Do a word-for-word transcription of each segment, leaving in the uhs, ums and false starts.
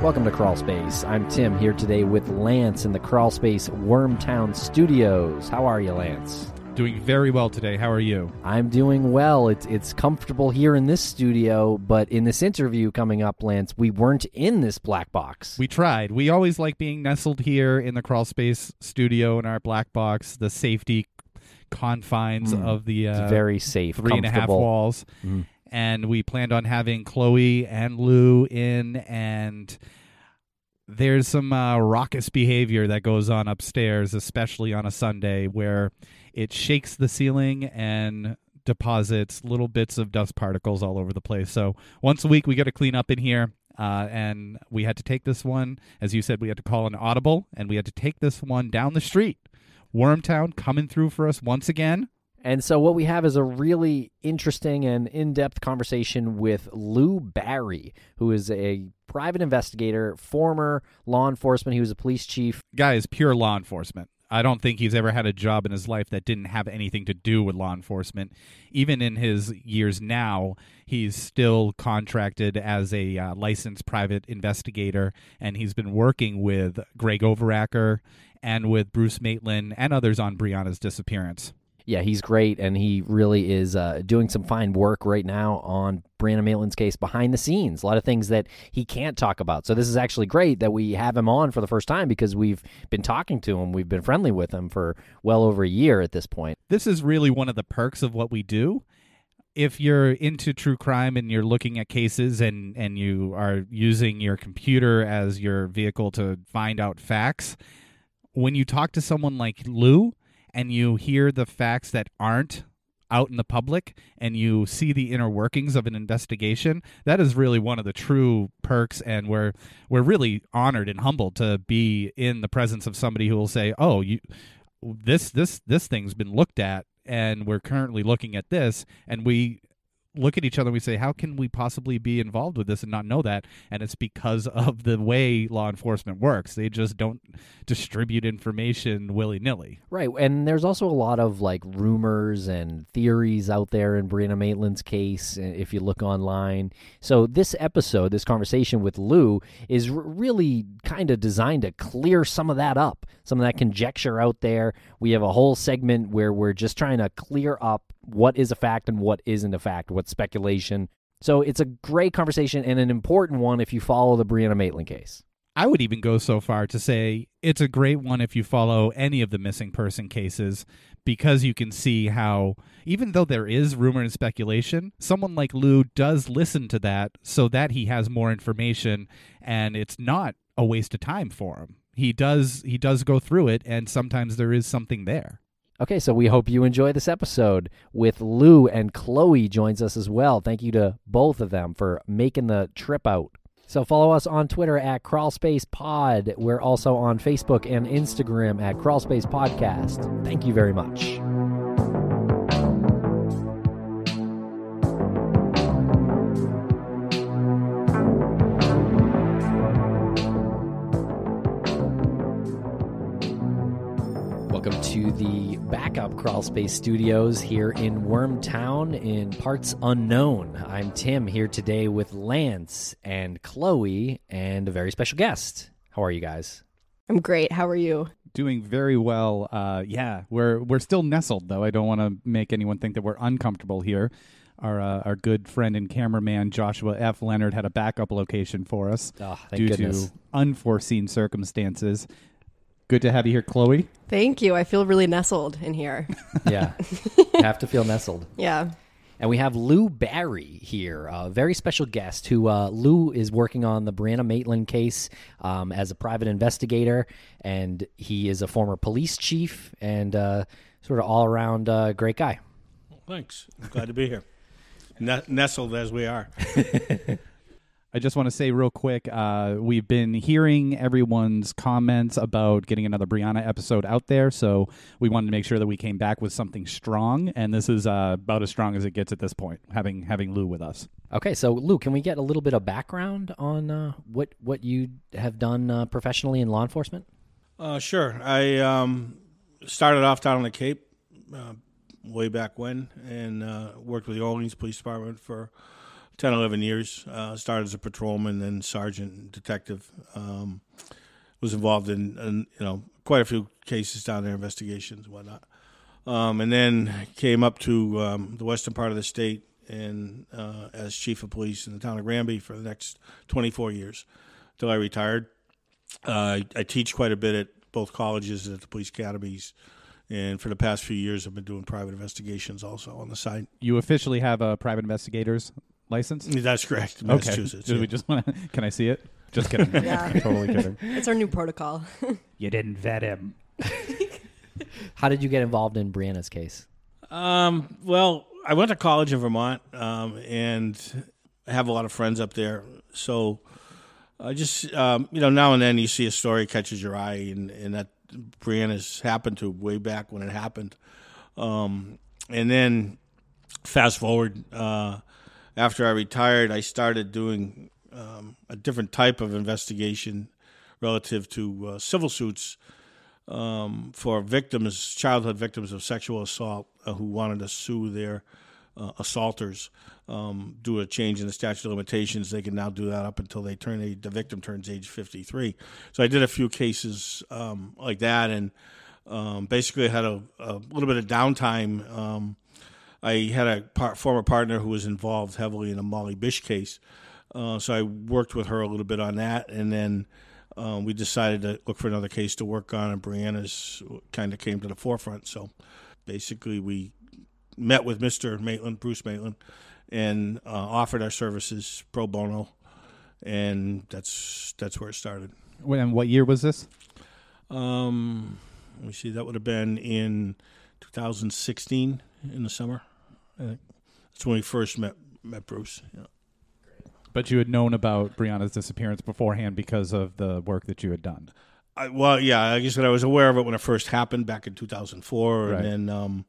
Welcome to Crawl Space. I'm Tim, here today with Lance in the Crawl Space Wormtown Studios. How are you, Lance? Doing very well today. How are you? I'm doing well. It's it's comfortable here in this studio, but in this interview coming up, Lance, we weren't in this black box. We tried. We always like being nestled here in the Crawl Space studio in our black box, the safety confines mm. of the uh, very safe, three and a half walls. Mm. And we planned on having Chloe and Lou in, and there's some uh, raucous behavior that goes on upstairs, especially on a Sunday, where it shakes the ceiling and deposits little bits of dust particles all over the place. So once a week, we got to clean up in here, uh, and we had to take this one. As you said, we had to call an audible, and we had to take this one down the street. Wormtown coming through for us once again. And so what we have is a really interesting and in-depth conversation with Lou Barry, who is a private investigator, former law enforcement. He was a police chief. Guy is pure law enforcement. I don't think he's ever had a job in his life that didn't have anything to do with law enforcement. Even in his years now, he's still contracted as a uh, licensed private investigator, and he's been working with Greg Overacker and with Bruce Maitland and others on Brianna's disappearance. Yeah, he's great, and he really is uh, doing some fine work right now on Brianna Maitland's case behind the scenes, a lot of things that he can't talk about. So this is actually great that we have him on for the first time because we've been talking to him. We've been friendly with him for well over a year at this point. This is really one of the perks of what we do. If you're into true crime and you're looking at cases and, and you are using your computer as your vehicle to find out facts, when you talk to someone like Lou, and you hear the facts that aren't out in the public, and you see the inner workings of an investigation, that is really one of the true perks, and we're we're really honored and humbled to be in the presence of somebody who will say, oh, you, this this this thing's been looked at, and we're currently looking at this, and we look at each other and we say, how can we possibly be involved with this and not know that? And it's because of the way law enforcement works. They just don't distribute information willy-nilly. Right, and there's also a lot of like rumors and theories out there in Brianna Maitland's case if you look online. So this episode, this conversation with Lou, is really kind of designed to clear some of that up, some of that conjecture out there. We have a whole segment where we're just trying to clear up what is a fact and what isn't a fact, what's speculation. So it's a great conversation and an important one if you follow the Brianna Maitland case. I would even go so far to say it's a great one if you follow any of the missing person cases, because you can see how, even though there is rumor and speculation, someone like Lou does listen to that so that he has more information, and it's not a waste of time for him. He does, he does go through it, and sometimes there is something there. Okay, so we hope you enjoy this episode with Lou, and Chloe joins us as well. Thank you to both of them for making the trip out. So follow us on Twitter at CrawlSpacePod. We're also on Facebook and Instagram at CrawlSpacePodcast. Thank you very much. to the backup Crawl Space Studios here in Wormtown in Parts Unknown. I'm Tim, here today with Lance and Chloe and a very special guest. How are you guys? I'm great. How are you? Doing very well. Uh, yeah, we're we're still nestled, though. I don't want to make anyone think that we're uncomfortable here. Our uh, our good friend and cameraman, Joshua F. Leonard, had a backup location for us oh, due goodness. to unforeseen circumstances. Good to have you here, Chloe. Thank you. I feel really nestled in here. Yeah, you have to feel nestled. Yeah. And we have Lou Barry here, a very special guest who uh, Lou is working on the Brianna Maitland case um, as a private investigator, and he is a former police chief and uh, sort of all-around uh, great guy. Well, thanks. I'm glad to be here. N- nestled as we are. I just want to say real quick, uh, we've been hearing everyone's comments about getting another Brianna episode out there, so we wanted to make sure that we came back with something strong, and this is uh, about as strong as it gets at this point, having having Lou with us. Okay, so Lou, can we get a little bit of background on uh, what, what you have done uh, professionally in law enforcement? Uh, sure. I um, started off down on the Cape uh, way back when, and uh, worked with the Orleans Police Department for ten, eleven years, uh, started as a patrolman, then sergeant, detective. Um, was involved in, in, you know, quite a few cases down there, investigations and whatnot. Um, and then came up to um, the western part of the state and uh, as chief of police in the town of Granby for the next twenty-four years until I retired. Uh, I, I teach quite a bit at both colleges and at the police academies. And for the past few years, I've been doing private investigations also on the side. You officially have a private investigators license? That's correct. Massachusetts. Okay. Yeah. We just want to, can I see it? Just kidding. Yeah. Totally kidding. It's our new protocol. You didn't vet him. How did you get involved in Brianna's case? Um, well, I went to college in Vermont um, and I have a lot of friends up there. So I just, um, you know, now and then you see a story catches your eye, and, and that Brianna's happened to way back when it happened. Um, and then fast forward, uh, after I retired, I started doing um, a different type of investigation relative to uh, civil suits um, for victims, childhood victims of sexual assault uh, who wanted to sue their uh, assaulters. Um, due to a change in the statute of limitations, they can now do that up until they turn age, the victim turns age fifty-three. So I did a few cases um, like that, and um, basically had a, a little bit of downtime. Um, I had a par- former partner who was involved heavily in a Molly Bish case, uh, so I worked with her a little bit on that, and then um, we decided to look for another case to work on, and Brianna's kind of came to the forefront. So basically we met with Mister Maitland, Bruce Maitland, and uh, offered our services pro bono, and that's that's where it started. And what year was this? Um, let me see, that would have been in two thousand sixteen, in the summer. I think that's when we first met met Bruce. Yeah. But you had known about Brianna's disappearance beforehand because of the work that you had done. I, well, yeah, like I said, I was aware of it when it first happened back in two thousand four, right. And then um,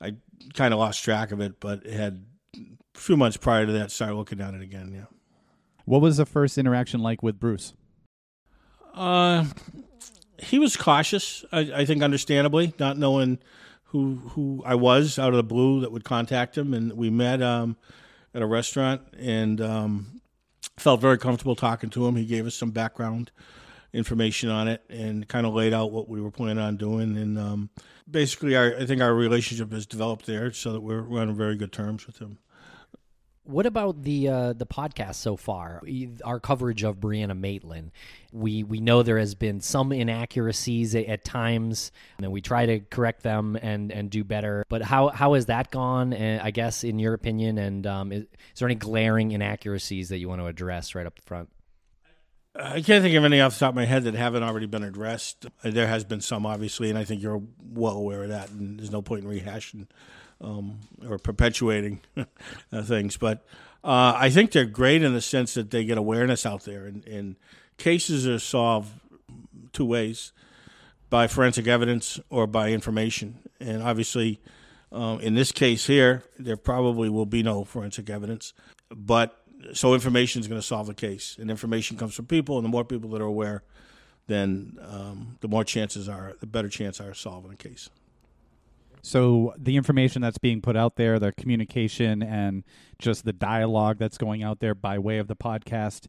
I kind of lost track of it, but it had a few months prior to that started looking at it again. Yeah. What was the first interaction like with Bruce? Uh, he was cautious, I, I think, understandably, not knowing who who I was out of the blue that would contact him. And we met um, at a restaurant and um, felt very comfortable talking to him. He gave us some background information on it and kind of laid out what we were planning on doing. And um, basically, our, I think our relationship has developed there so that we're, we're on very good terms with him. What about the uh, the podcast so far? Our coverage of Brianna Maitland. We we know there has been some inaccuracies at, at times, and we try to correct them and, and do better. But how, how has that gone, I guess, in your opinion? And um, is, is there any glaring inaccuracies that you want to address right up front? I can't think of any off the top of my head that haven't already been addressed. There has been some, obviously, and I think you're well aware of that, and there's no point in rehashing Um, or perpetuating uh, things. But uh, I think they're great in the sense that they get awareness out there. And, and cases are solved two ways, by forensic evidence or by information. And obviously, um, in this case here, there probably will be no forensic evidence. But so information is going to solve the case. And information comes from people, and the more people that are aware, then um, the more chances are, the better chance are of solving a case. So the information that's being put out there, the communication and just the dialogue that's going out there by way of the podcast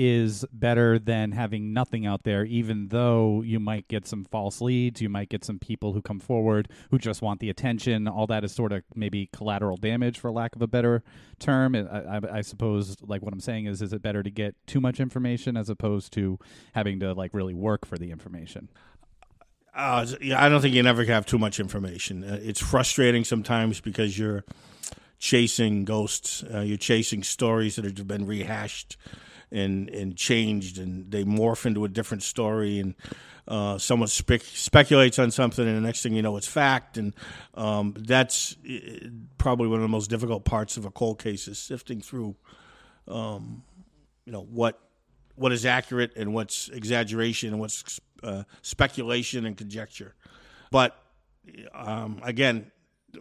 is better than having nothing out there, even though you might get some false leads, you might get some people who come forward who just want the attention. All that is sort of maybe collateral damage, for lack of a better term. I, I, I suppose, like what I'm saying is, is it better to get too much information as opposed to having to like really work for the information? Uh, I don't think you never have too much information. It's frustrating sometimes because you're chasing ghosts. Uh, you're chasing stories that have been rehashed and, and changed, and they morph into a different story. And uh, someone spe- speculates on something, and the next thing you know, it's fact. And um, that's probably one of the most difficult parts of a cold case, is sifting through, um, you know, what what is accurate and what's exaggeration and what's Uh, speculation and conjecture. But um, again,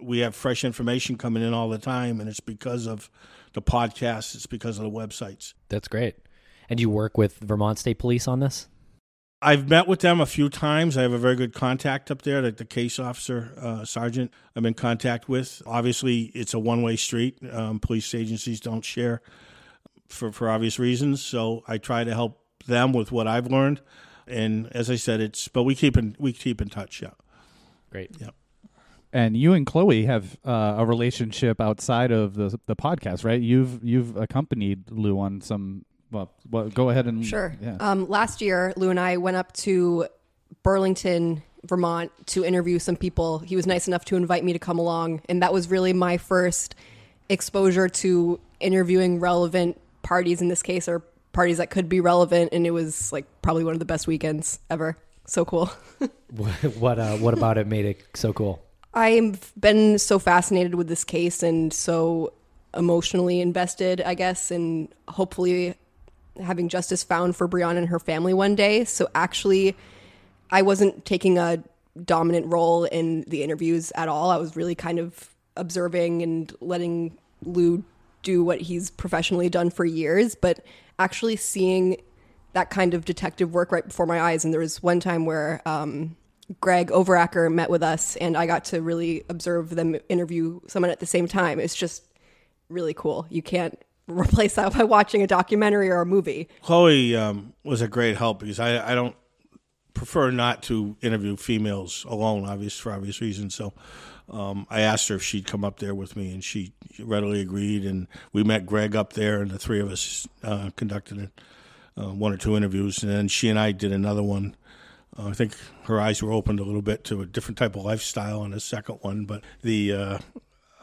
we have fresh information coming in all the time, and it's because of the podcast, it's because of the websites. That's great. And you work with Vermont State Police on this? I've met with them a few times. I have a very good contact up there, like the case officer, uh, sergeant I'm in contact with. Obviously, it's a one-way street. Um, police agencies don't share for, for obvious reasons, so I try to help them with what I've learned. And as I said, it's but we keep in we keep in touch. Yeah, great. Yeah, and you and Chloe have uh, a relationship outside of the the podcast, right? You've you've accompanied Lou on some. Well, well go ahead and sure. Yeah. Um, last year, Lou and I went up to Burlington, Vermont, to interview some people. He was nice enough to invite me to come along, and that was really my first exposure to interviewing relevant parties in this case, or parties that could be relevant, and it was like probably one of the best weekends ever. So cool. What uh, what about it made it so cool? I've been so fascinated with this case and so emotionally invested, I guess, in hopefully having justice found for Brianna and her family one day. So actually, I wasn't taking a dominant role in the interviews at all. I was really kind of observing and letting Lou do what he's professionally done for years, but actually seeing that kind of detective work right before my eyes. And there was one time where um, Greg Overacker met with us, and I got to really observe them interview someone at the same time. It's just really cool. You can't replace that by watching a documentary or a movie. Chloe um, was a great help because I, I don't prefer not to interview females alone, obvious for obvious reasons. So um, I asked her if she'd come up there with me, and she readily agreed. And we met Greg up there, and the three of us uh, conducted uh, one or two interviews. And then she and I did another one. Uh, I think her eyes were opened a little bit to a different type of lifestyle on the second one, but the uh,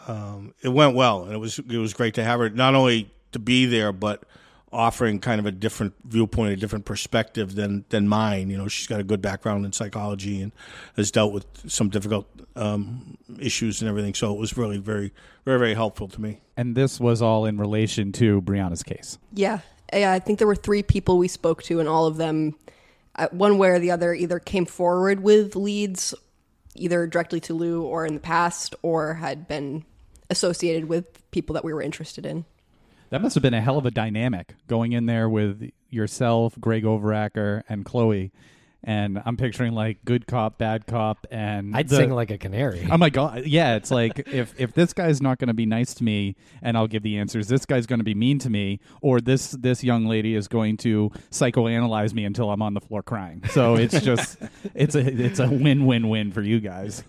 um, it went well, and it was it was great to have her not only to be there, but offering kind of a different viewpoint, a different perspective than, than mine. You know, she's got a good background in psychology and has dealt with some difficult um, issues and everything. So it was really very, very, very helpful to me. And this was all in relation to Brianna's case. Yeah. Yeah. I think there were three people we spoke to, and all of them, one way or the other, either came forward with leads, either directly to Lou or in the past, or had been associated with people that we were interested in. That must have been a hell of a dynamic going in there with yourself, Greg Overacker, and Chloe. And I'm picturing like good cop, bad cop, and I'd the, sing like a canary. Oh my god, yeah! It's like if if this guy's not going to be nice to me, and I'll give the answers. This guy's going to be mean to me, or this this young lady is going to psychoanalyze me until I'm on the floor crying. So it's just it's a it's a win win win for you guys.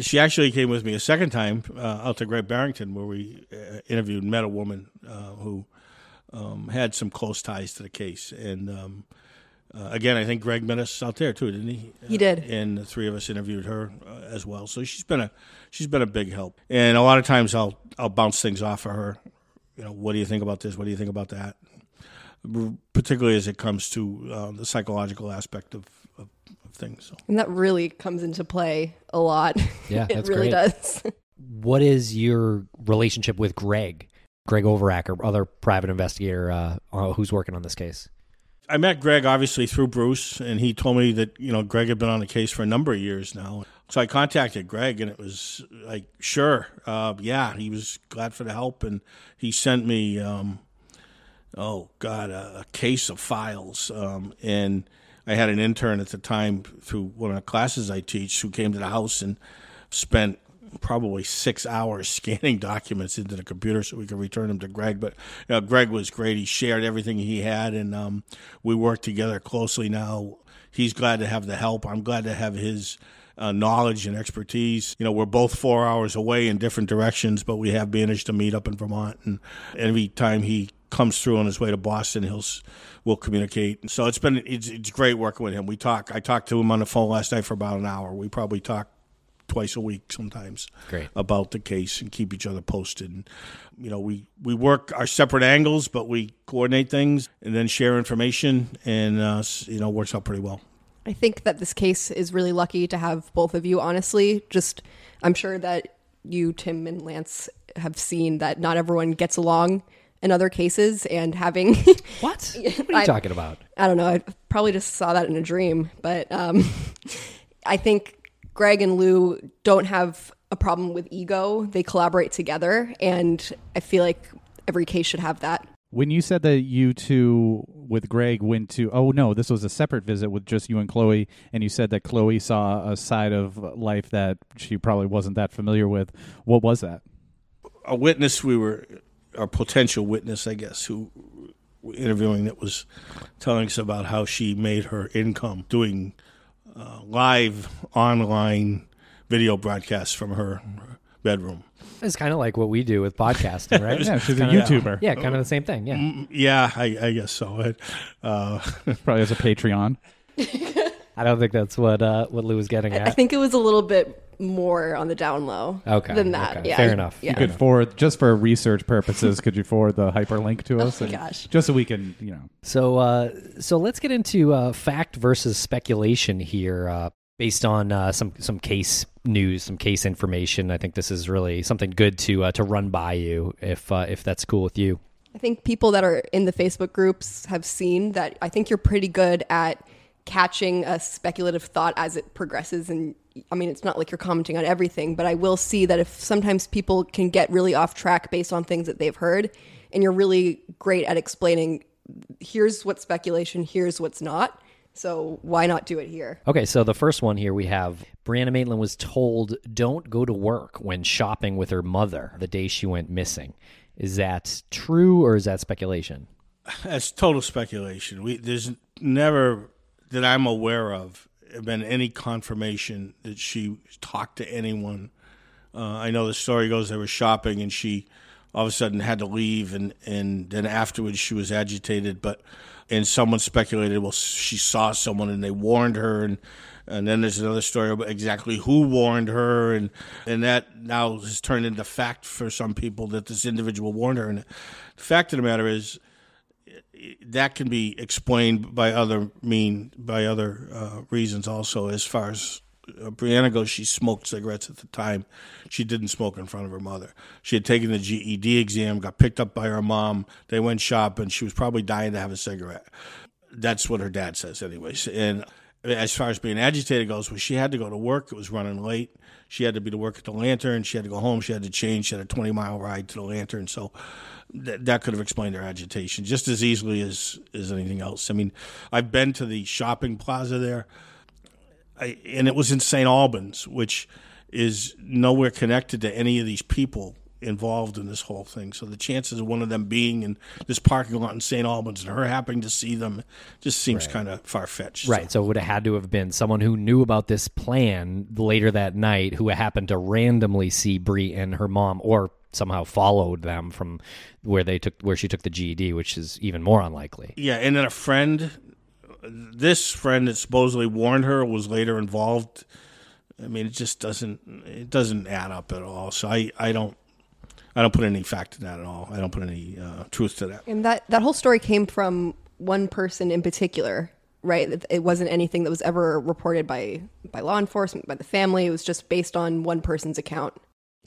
She actually came with me a second time uh, out to Great Barrington, where we uh, interviewed and met a woman uh, who um, had some close ties to the case. And um, uh, again, I think Greg met us out there too, didn't he? He did. Uh, and the three of us interviewed her uh, as well. So she's been a she's been a big help. And a lot of times I'll I'll bounce things off of her. You know, what do you think about this? What do you think about that? Particularly as it comes to uh, the psychological aspect of, of thing. So. And that really comes into play a lot. Yeah, it that's really great. Does. What is your relationship with Greg, Greg Overacker, other private investigator uh, who's working on this case? I met Greg obviously through Bruce, and he told me that, you know, Greg had been on the case for a number of years now. So I contacted Greg, and it was like, sure. Uh, yeah, he was glad for the help, and he sent me, um, oh God, a, a case of files. Um, and I had an intern at the time through one of the classes I teach who came to the house and spent probably six hours scanning documents into the computer so we could return them to Greg. But you know, Greg was great. He shared everything he had, and um, we work together closely now. He's glad to have the help. I'm glad to have his uh, knowledge and expertise. You know, we're both four hours away in different directions, but we have managed to meet up in Vermont. And every time he comes through on his way to Boston, he'll we'll communicate. So it's been it's, it's great working with him. We talk. I talked to him on the phone last night for about an hour. We probably talk twice a week sometimes. Great. About the case and keep each other posted. And, you know, we, we work our separate angles, but we coordinate things and then share information, and, uh, you know, works out pretty well. I think that this case is really lucky to have both of you, honestly. Just, I'm sure that you, Tim, and Lance have seen that not everyone gets along in other cases, and having... What? What are you I, talking about? I don't know. I probably just saw that in a dream, but um, I think... Greg and Lou don't have a problem with ego. They collaborate together, and I feel like every case should have that. When you said that you two with Greg went to, oh no, this was a separate visit with just you and Chloe, and you said that Chloe saw a side of life that she probably wasn't that familiar with. What was that? A witness we were, a potential witness, I guess, who were interviewing that was telling us about how she made her income doing Uh, live online video broadcasts from her bedroom. It's kind of like what we do with podcasting, right? Yeah, she's a YouTuber. Yeah, kind of the same thing. Yeah, mm, yeah, I, I guess so. It, uh, probably has a Patreon. I don't think that's what uh, what Lou was getting at. I think it was a little bit more on the down low okay, than that. Okay. Yeah, fair enough. Yeah. You could forward, just for research purposes, could you forward the hyperlink to us? Oh, gosh. Just so we can, you know. So uh, so let's get into uh, fact versus speculation here uh, based on uh, some, some case news, some case information. I think this is really something good to uh, to run by you if uh, if that's cool with you. I think people that are in the Facebook groups have seen that I think you're pretty good at catching a speculative thought as it progresses. And I mean, it's not like you're commenting on everything, but I will see that if sometimes people can get really off track based on things that they've heard, and you're really great at explaining, here's what's speculation, here's what's not. So why not do it here? Okay, so the first one here we have, Brianna Maitland was told don't go to work when shopping with her mother the day she went missing. Is that true or is that speculation? That's total speculation. We, there's never... that I'm aware of been any confirmation that she talked to anyone. Uh, I know the story goes they were shopping and she all of a sudden had to leave, and, and then afterwards she was agitated. But and someone speculated, well, she saw someone and they warned her, and and then there's another story about exactly who warned her, and and that now has turned into fact for some people that this individual warned her. And the fact of the matter is, that can be explained by other mean by other uh, reasons also. As far as uh, Brianna goes, she smoked cigarettes at the time. She didn't smoke in front of her mother. She had taken the G E D exam, got picked up by her mom. They went shopping. She was probably dying to have a cigarette. That's what her dad says anyways. And as far as being agitated goes, well, she had to go to work. It was running late. She had to be to work at the Lantern. She had to go home. She had to change. She had a twenty-mile ride to the Lantern. So th- that could have explained her agitation just as easily as, as anything else. I mean, I've been to the shopping plaza there, I, and it was in Saint Albans, which is nowhere connected to any of these people involved in this whole thing. So the chances of one of them being in this parking lot in Saint Albans and her happening to see them just seems right. kind of far-fetched. Right, so. so it would have had to have been someone who knew about this plan later that night who happened to randomly see Bree and her mom, or somehow followed them from where they took where she took the G E D, which is even more unlikely. Yeah, and then a friend, this friend that supposedly warned her was later involved. I mean, it just doesn't, it doesn't add up at all. So I, I don't I don't put any fact in that at all. I don't put any uh, truth to that. And that, that whole story came from one person in particular, right? It wasn't anything that was ever reported by, by law enforcement, by the family. It was just based on one person's account.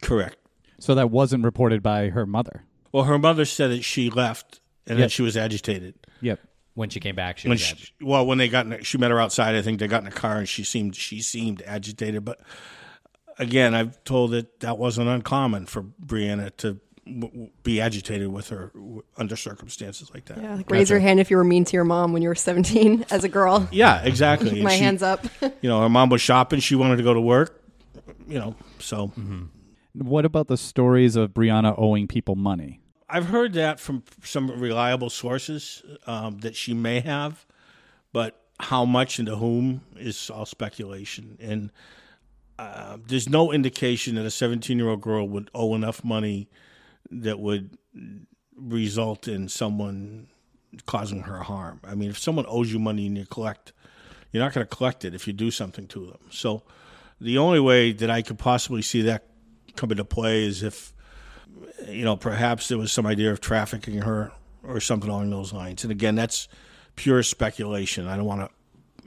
Correct. So that wasn't reported by her mother? Well, her mother said that she left and yep. that she was agitated. Yep. When she came back, she when was she, agitated. Well, when they got in, she met her outside. I think they got in a car and she seemed she seemed agitated, but... Again, I've told it that wasn't uncommon for Brianna to w- be agitated with her w- under circumstances like that. Yeah, like raise your hand if you were mean to your mom when you were seventeen as a girl. Yeah, exactly. My she, hands up. You know, her mom was shopping. She wanted to go to work, you know, so. Mm-hmm. What about the stories of Brianna owing people money? I've heard that from some reliable sources um, that she may have, but how much and to whom is all speculation. And uh, there's no indication that a seventeen-year-old girl would owe enough money that would result in someone causing her harm. I mean, if someone owes you money and you collect, you're not going to collect it if you do something to them. So the only way that I could possibly see that come into play is if, you know, perhaps there was some idea of trafficking her or something along those lines. And again, that's pure speculation. I don't want to,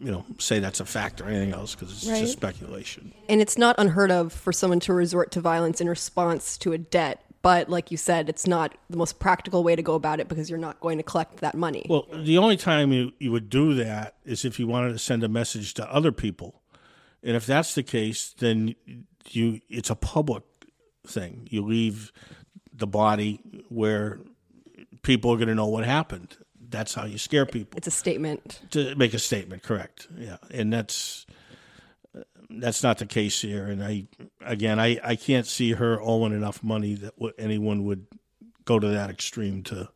you know, say that's a fact or anything else because it's right. just speculation. And it's not unheard of for someone to resort to violence in response to a debt. But like you said, it's not the most practical way to go about it because you're not going to collect that money. Well, the only time you, you would do that is if you wanted to send a message to other people. And if that's the case, then you it's a public thing. You leave the body where people are going to know what happened. That's how you scare people. It's a statement. To make a statement, correct. Yeah. And that's that's not the case here. And I again, I, I can't see her owing enough money that anyone would go to that extreme to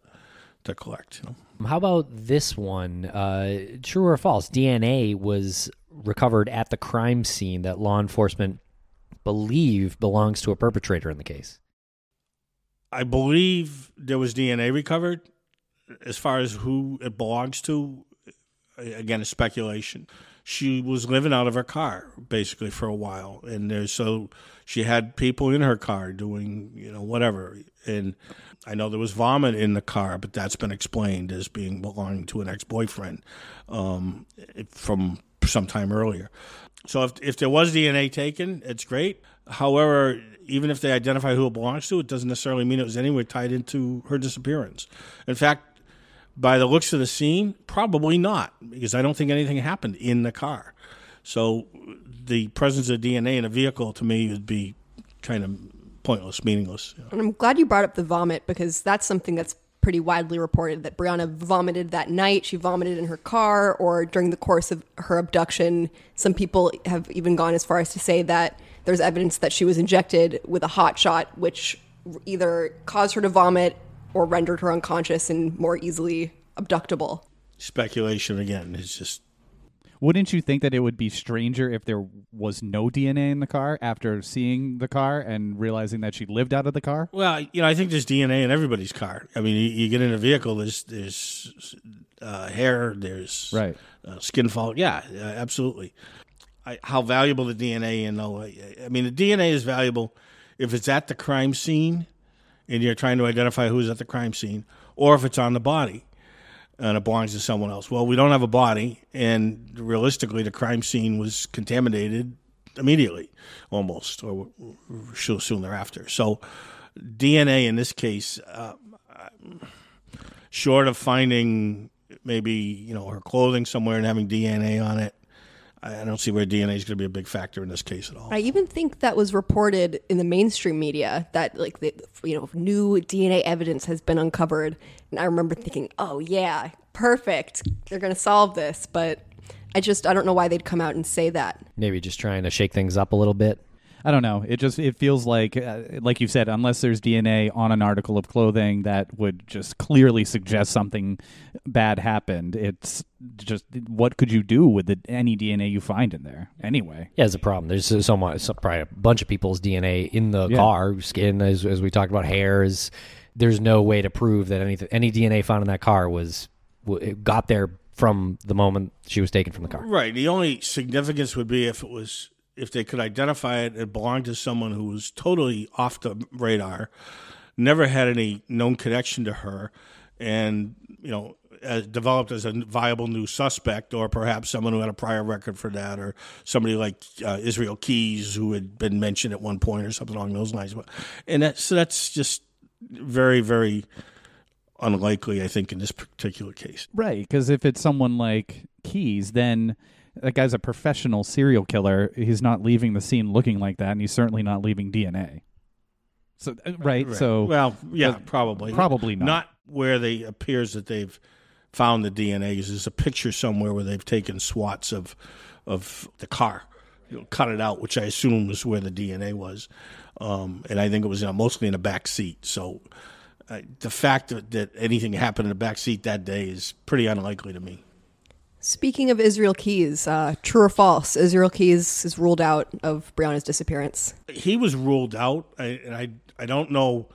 to collect. You know? How about this one? Uh, true or false? D N A was recovered at the crime scene that law enforcement believe belongs to a perpetrator in the case. I believe there was D N A recovered. As far as who it belongs to, again, it's speculation. She was living out of her car basically for a while, and there's so she had people in her car doing, you know, whatever. And I know there was vomit in the car, but that's been explained as being belonging to an ex-boyfriend um, from some time earlier. So if if there was D N A taken, it's great. However, even if they identify who it belongs to, it doesn't necessarily mean it was anywhere tied into her disappearance. In fact, by the looks of the scene, probably not, because I don't think anything happened in the car. So the presence of D N A in a vehicle, to me, would be kind of pointless, meaningless. You know. And I'm glad you brought up the vomit, because that's something that's pretty widely reported, that Brianna vomited that night. She vomited in her car or during the course of her abduction. Some people have even gone as far as to say that there's evidence that she was injected with a hot shot, which either caused her to vomit or rendered her unconscious and more easily abductible. Speculation again. It's just. Wouldn't you think that it would be stranger if there was no D N A in the car after seeing the car and realizing that she lived out of the car? Well, you know, I think there's D N A in everybody's car. I mean, you, you get in a vehicle, there's there's uh, hair, there's right. uh, skin follicle. Yeah, uh, absolutely. I, how valuable the D N A in though? I mean, the D N A is valuable if it's at the crime scene and you're trying to identify who's at the crime scene, or if it's on the body and it belongs to someone else. Well, we don't have a body, and realistically, the crime scene was contaminated immediately, almost, or soon thereafter. So D N A in this case, uh, short of finding maybe, you know, her clothing somewhere and having D N A on it, I don't see where D N A is going to be a big factor in this case at all. I even think that was reported in the mainstream media that, like, the, you know, new D N A evidence has been uncovered. And I remember thinking, oh, yeah, perfect. They're going to solve this. But I just I don't know why they'd come out and say that. Maybe just trying to shake things up a little bit. I don't know. It just it feels like, uh, like you said, unless there's D N A on an article of clothing that would just clearly suggest something bad happened. It's just, what could you do with the, any D N A you find in there anyway? Yeah, it's a problem. There's so much, probably a bunch of people's D N A in the yeah. car. Skin, as, as we talked about, hair. Is, there's no way to prove that any, any D N A found in that car was it got there from the moment she was taken from the car. Right. The only significance would be if it was... if they could identify it, it belonged to someone who was totally off the radar, never had any known connection to her, and, you know, as developed as a viable new suspect, or perhaps someone who had a prior record for that, or somebody like uh, Israel Keyes, who had been mentioned at one point or something along those lines. And that, so that's just very, very unlikely, I think, in this particular case. Right, because if it's someone like Keyes, then... that guy's a professional serial killer. He's not leaving the scene looking like that, and he's certainly not leaving D N A. So right, right. So well, yeah, uh, probably, probably not. Not where they appears that they've found the D N A. There's a picture somewhere where they've taken swats of of the car, you know, cut it out, which I assume is where the D N A was, um, and I think it was you know, mostly in the back seat. So uh, the fact that, that anything happened in the back seat that day is pretty unlikely to me. Speaking of Israel Keyes, uh, true or false, Israel Keyes is ruled out of Brianna's disappearance. He was ruled out. I, I, I don't know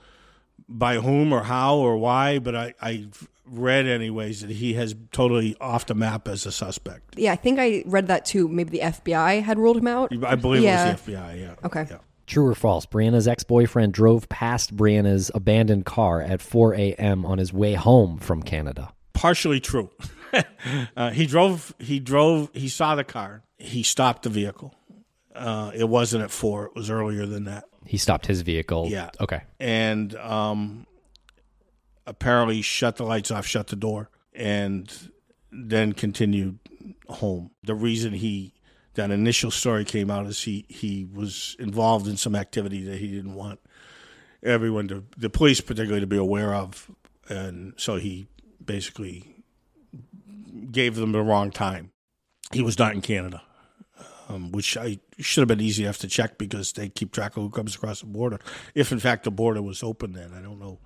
by whom or how or why, but I, I've read anyways that he has totally off the map as a suspect. Yeah, I think I read that too. Maybe the F B I had ruled him out. I believe yeah. it was the F B I, yeah. Okay. Yeah. True or false, Brianna's ex-boyfriend drove past Brianna's abandoned car at four a.m. on his way home from Canada. Partially true. Uh, he drove, he drove, he saw the car. He stopped the vehicle. Uh, it wasn't at four. It was earlier than that. He stopped his vehicle. Yeah. Okay. And um, apparently shut the lights off, shut the door, and then continued home. The reason he, that initial story came out is he, he was involved in some activity that he didn't want everyone to, the police particularly, to be aware of. And so he basically gave them the wrong time. He was not in Canada, um, which I should have been easy enough to check because they keep track of who comes across the border. If, in fact, the border was open then. I don't know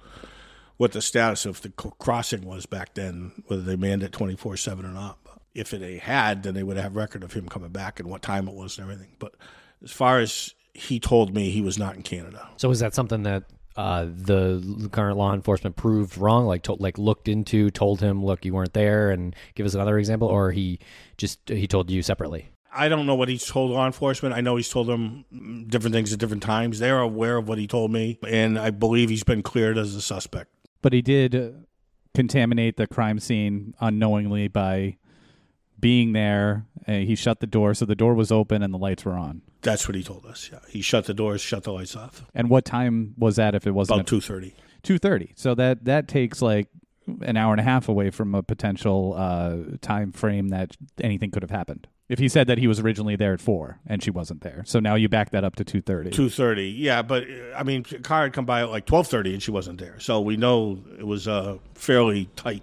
what the status of the crossing was back then, whether they manned it twenty-four seven or not. But if they had, then they would have record of him coming back and what time it was and everything. But as far as he told me, he was not in Canada. So is that something that Uh, the current law enforcement proved wrong, like told, like looked into, told him, look, you weren't there, and give us another example, or he just he told you separately? I don't know what he's told law enforcement. I know he's told them different things at different times. They are aware of what he told me, and I believe he's been cleared as a suspect. But he did contaminate the crime scene unknowingly by being there. Uh, he shut the door, so the door was open and the lights were on. That's what he told us, yeah. He shut the doors, shut the lights off. And what time was that if it wasn't? About two thirty. two thirty. So that, that takes like an hour and a half away from a potential uh, time frame that anything could have happened. If he said that he was originally there at four and she wasn't there. So now you back that up to two thirty. two thirty, yeah. But, I mean, the car had come by at like twelve thirty and she wasn't there. So we know it was a fairly tight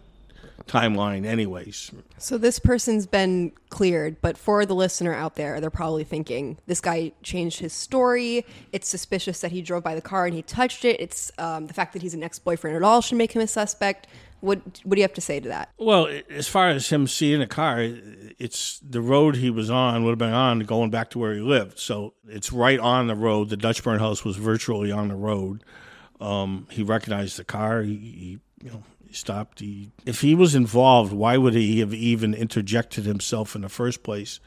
timeline anyways. So this person's been cleared, but for the listener out there, they're probably thinking this guy changed his story. It's suspicious that he drove by the car and he touched it. It's um, the fact that he's an ex-boyfriend at all should make him a suspect. What what do you have to say to that? Well, as far as him seeing a car, it's the road he was on would have been on going back to where he lived. So it's right on the road. The Dutchburn house was virtually on the road. Um, he recognized the car. He, he you know, stopped. He, if he was involved, why would he have even interjected himself in the first place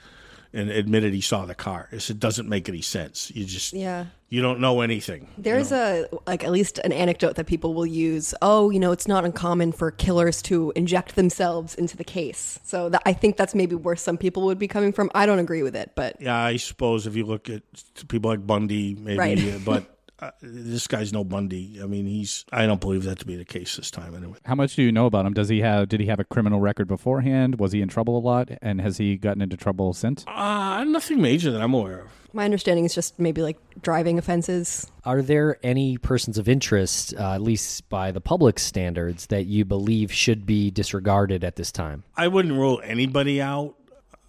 and admitted he saw the car? It doesn't make any sense. You just, yeah. You don't know anything. There's you know? a, like, at least an anecdote that people will use. Oh, you know, it's not uncommon for killers to inject themselves into the case. So that, I think that's maybe where some people would be coming from. I don't agree with it, but. Yeah, I suppose if you look at people like Bundy, maybe, right. but. Uh, this guy's no Bundy. I mean, he's. I don't believe that to be the case this time, anyway. How much do you know about him? Does he have? Did he have a criminal record beforehand? Was he in trouble a lot? And has he gotten into trouble since? Uh, nothing major that I'm aware of. My understanding is just maybe like driving offenses. Are there any persons of interest, uh, at least by the public standards, that you believe should be disregarded at this time? I wouldn't rule anybody out.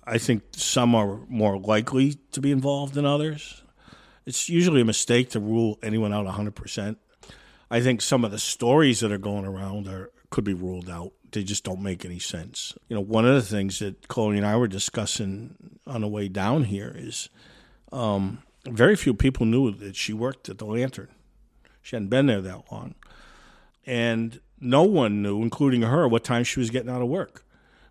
I think some are more likely to be involved than others. It's usually a mistake to rule anyone out one hundred percent. I think some of the stories that are going around are could be ruled out. They just don't make any sense. You know, one of the things that Chloe and I were discussing on the way down here is um, very few people knew that she worked at the Lantern. She hadn't been there that long. And no one knew, including her, what time she was getting out of work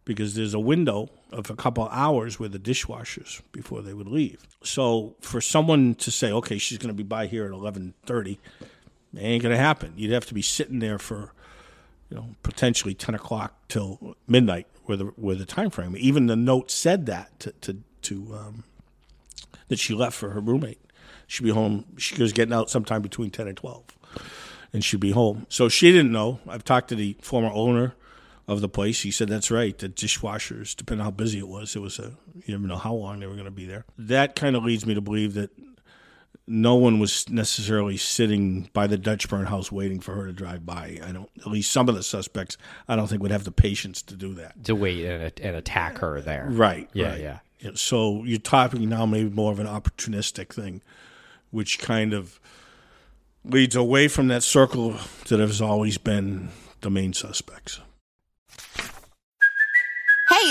because there's a window of a couple hours with the dishwashers before they would leave. So for someone to say, okay, she's going to be by here at eleven thirty, it ain't going to happen. You'd have to be sitting there for, you know, potentially ten o'clock till midnight with a, with a time frame. Even the note said that to, to, to um, that she left for her roommate. She'd be home. She was getting out sometime between ten and twelve, and she'd be home. So she didn't know. I've talked to the former owner of the place. He said, that's right, the dishwashers, depending on how busy it was, it was a, you never know how long they were going to be there. That kind of leads me to believe that no one was necessarily sitting by the Dutchburn house waiting for her to drive by. I don't, at least some of the suspects, I don't think would have the patience to do that. To wait and, and attack her there. Right. Yeah, right. yeah. So you're talking now maybe more of an opportunistic thing, which kind of leads away from that circle that has always been the main suspects. Hey,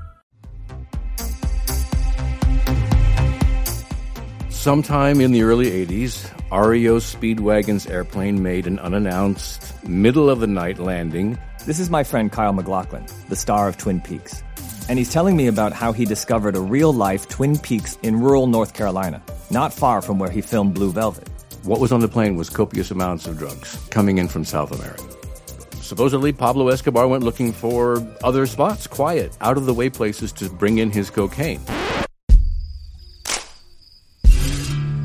Sometime in the early eighties, R E O Speedwagon's airplane made an unannounced, middle-of-the-night landing. This is my friend Kyle MacLachlan, the star of Twin Peaks. And he's telling me about how he discovered a real-life Twin Peaks in rural North Carolina, not far from where he filmed Blue Velvet. What was on the plane was copious amounts of drugs coming in from South America. Supposedly, Pablo Escobar went looking for other spots, quiet, out-of-the-way places to bring in his cocaine.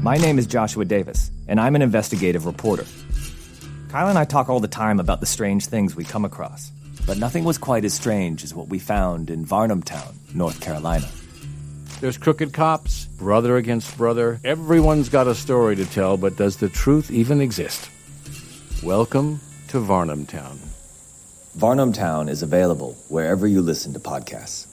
My name is Joshua Davis, and I'm an investigative reporter. Kyle and I talk all the time about the strange things we come across, but nothing was quite as strange as what we found in Varnumtown, North Carolina. There's crooked cops, brother against brother. Everyone's got a story to tell, but does the truth even exist? Welcome to Varnumtown. Varnumtown is available wherever you listen to podcasts.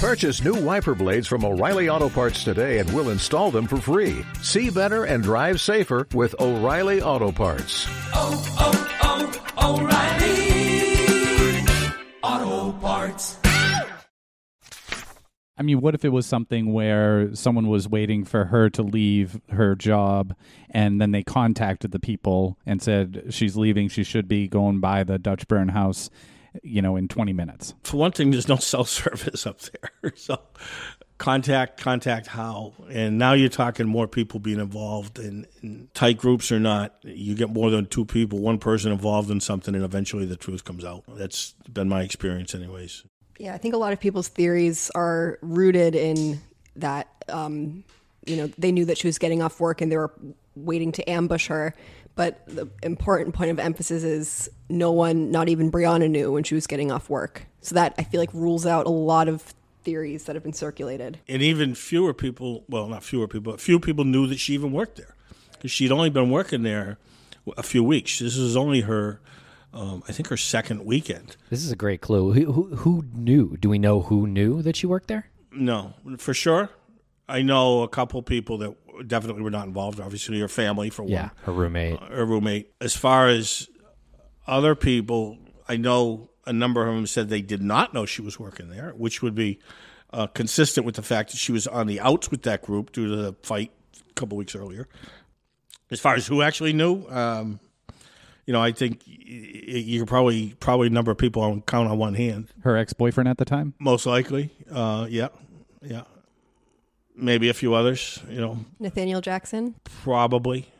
Purchase new wiper blades from O'Reilly Auto Parts today and we'll install them for free. See better and drive safer with O'Reilly Auto Parts. Oh, oh, oh, O'Reilly Auto Parts. I mean, what if it was something where someone was waiting for her to leave her job and then they contacted the people and said, she's leaving, she should be going by the Dutchburn house, you know, in twenty minutes. For one thing, there's no cell service up there. So contact, contact how? And now you're talking more people being involved in, in tight groups or not. You get more than two people, one person involved in something, and eventually the truth comes out. That's been my experience anyways. Yeah, I think a lot of people's theories are rooted in that, um, you know, they knew that she was getting off work and they were waiting to ambush her. But the important point of emphasis is no one, not even Brianna, knew when she was getting off work. So that, I feel like, rules out a lot of theories that have been circulated. And even fewer people, well, not fewer people, but few people knew that she even worked there. Because she'd only been working there a few weeks. This is only her, um, I think, her second weekend. This is a great clue. Who, who, who knew? Do we know who knew that she worked there? No, for sure. I know a couple people that definitely were not involved. Obviously, her family, for one. Yeah, her roommate. Uh, her roommate. As far as other people, I know a number of them said they did not know she was working there, which would be uh, consistent with the fact that she was on the outs with that group due to the fight a couple weeks earlier. As far as who actually knew, um, you know, I think you could probably, probably a number of people on count on one hand. Her ex-boyfriend at the time? Most likely, uh, yeah, yeah. Maybe a few others, you know. Nathaniel Jackson? Probably.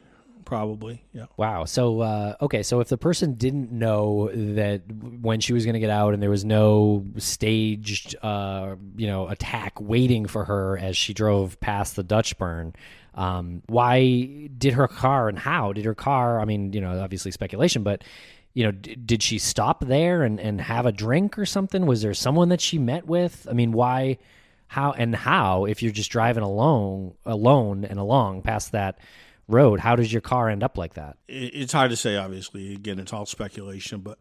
Probably, yeah. Wow. So, uh, okay, so if the person didn't know that when she was going to get out and there was no staged, uh, you know, attack waiting for her as she drove past the Dutchburn, um, why did her car and how did her car, I mean, you know, obviously speculation, but, you know, d- did she stop there and, and have a drink or something? Was there someone that she met with? I mean, why... How and how, if you're just driving alone, alone and along past that road, how does your car end up like that? It's hard to say, obviously. Again, it's all speculation. But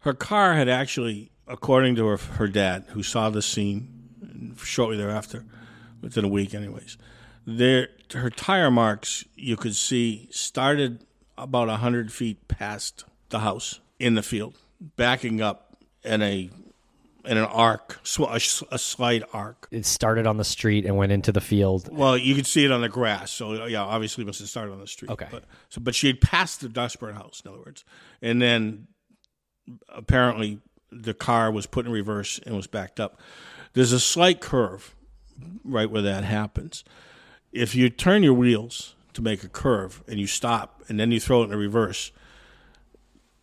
her car had actually, according to her, her dad, who saw the scene shortly thereafter, within a week anyways, There, her tire marks, you could see, started about one hundred feet past the house in the field, backing up in a in an arc, a slight arc. It started on the street and went into the field. Well, you could see it on the grass. So, yeah, obviously it must have started on the street. Okay. But, so, but she had passed the Dutchburn house, in other words. And then apparently the car was put in reverse and was backed up. There's a slight curve right where that happens. If you turn your wheels to make a curve and you stop and then you throw it in reverse,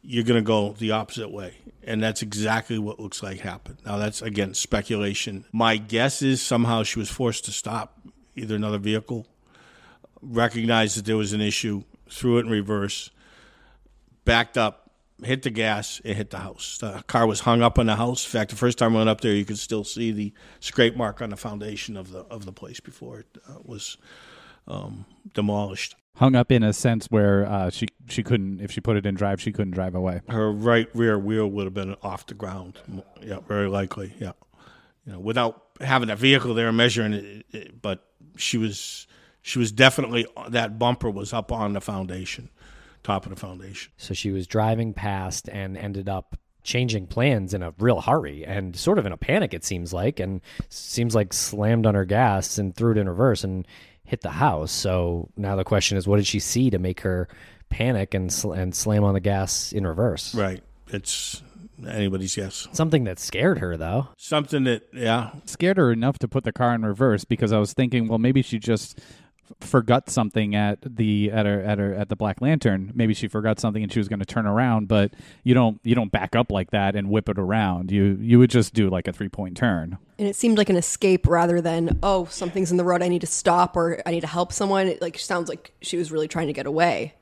you're going to go the opposite way. And that's exactly what looks like happened. Now, that's, again, speculation. My guess is somehow she was forced to stop either another vehicle, recognized that there was an issue, threw it in reverse, backed up, hit the gas, and hit the house. The car was hung up on the house. In fact, the first time I went up there, you could still see the scrape mark on the foundation of the of the place before it uh, was um, demolished. Hung up in a sense where uh, she she couldn't, if she put it in drive, she couldn't drive away. Her right rear wheel would have been off the ground. Yeah, very likely. Yeah, you know, without having a vehicle there measuring it, it, but she was she was definitely, that bumper was up on the foundation, top of the foundation. So she was driving past and ended up changing plans in a real hurry and sort of in a panic, it seems like, and seems like slammed on her gas and threw it in reverse and hit the house. So now the question is, what did she see to make her panic and sl- and slam on the gas in reverse? Right. It's anybody's guess. Something that scared her, though. Something that, yeah. Scared her enough to put the car in reverse, because I was thinking, well, maybe she just forgot something at the at her at her at the Black Lantern. Maybe she forgot something and she was going to turn around, but you don't you don't back up like that and whip it around. You you would just do like a three point turn. And it seemed like an escape rather than, oh, something's in the road, I need to stop, or I need to help someone. It like sounds like she was really trying to get away.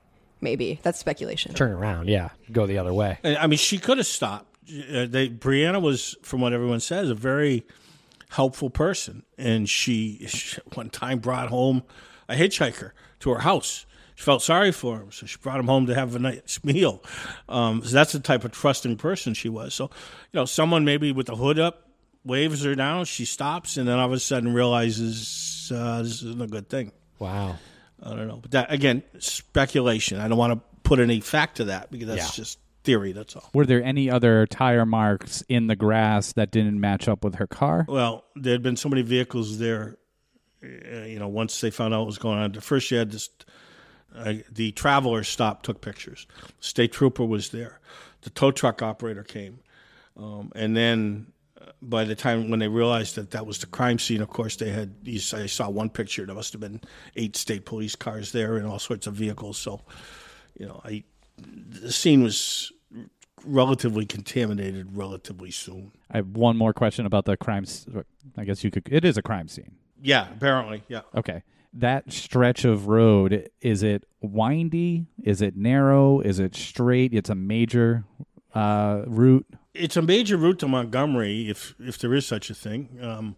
Maybe that's speculation. Turn around, yeah, go the other way. I mean, she could have stopped. Uh, they, Brianna was, from what everyone says, a very helpful person, and she, she one time brought home a hitchhiker to her house. She felt sorry for him, so she brought him home to have a nice meal. Um, so that's the type of trusting person she was. So, you know, someone maybe with the hood up waves her down, she stops, and then all of a sudden realizes uh, this isn't a good thing. Wow. I don't know. But that, again, speculation. I don't want to put any fact to that, because that's yeah. just theory, that's all. Were there any other tire marks in the grass that didn't match up with her car? Well, there had been so many vehicles there. You know, once they found out what was going on, the first you had this, uh, the traveler stopped, took pictures. State trooper was there. The tow truck operator came. Um, and then uh, by the time when they realized that that was the crime scene, of course, they had, you, I saw one picture, there must have been eight state police cars there and all sorts of vehicles. So, you know, I, the scene was relatively contaminated relatively soon. I have one more question about the crime. I guess you could, it is a crime scene. Yeah, apparently, yeah. Okay. That stretch of road, is it windy? Is it narrow? Is it straight? It's a major uh, route? It's a major route to Montgomery, if if there is such a thing. Um,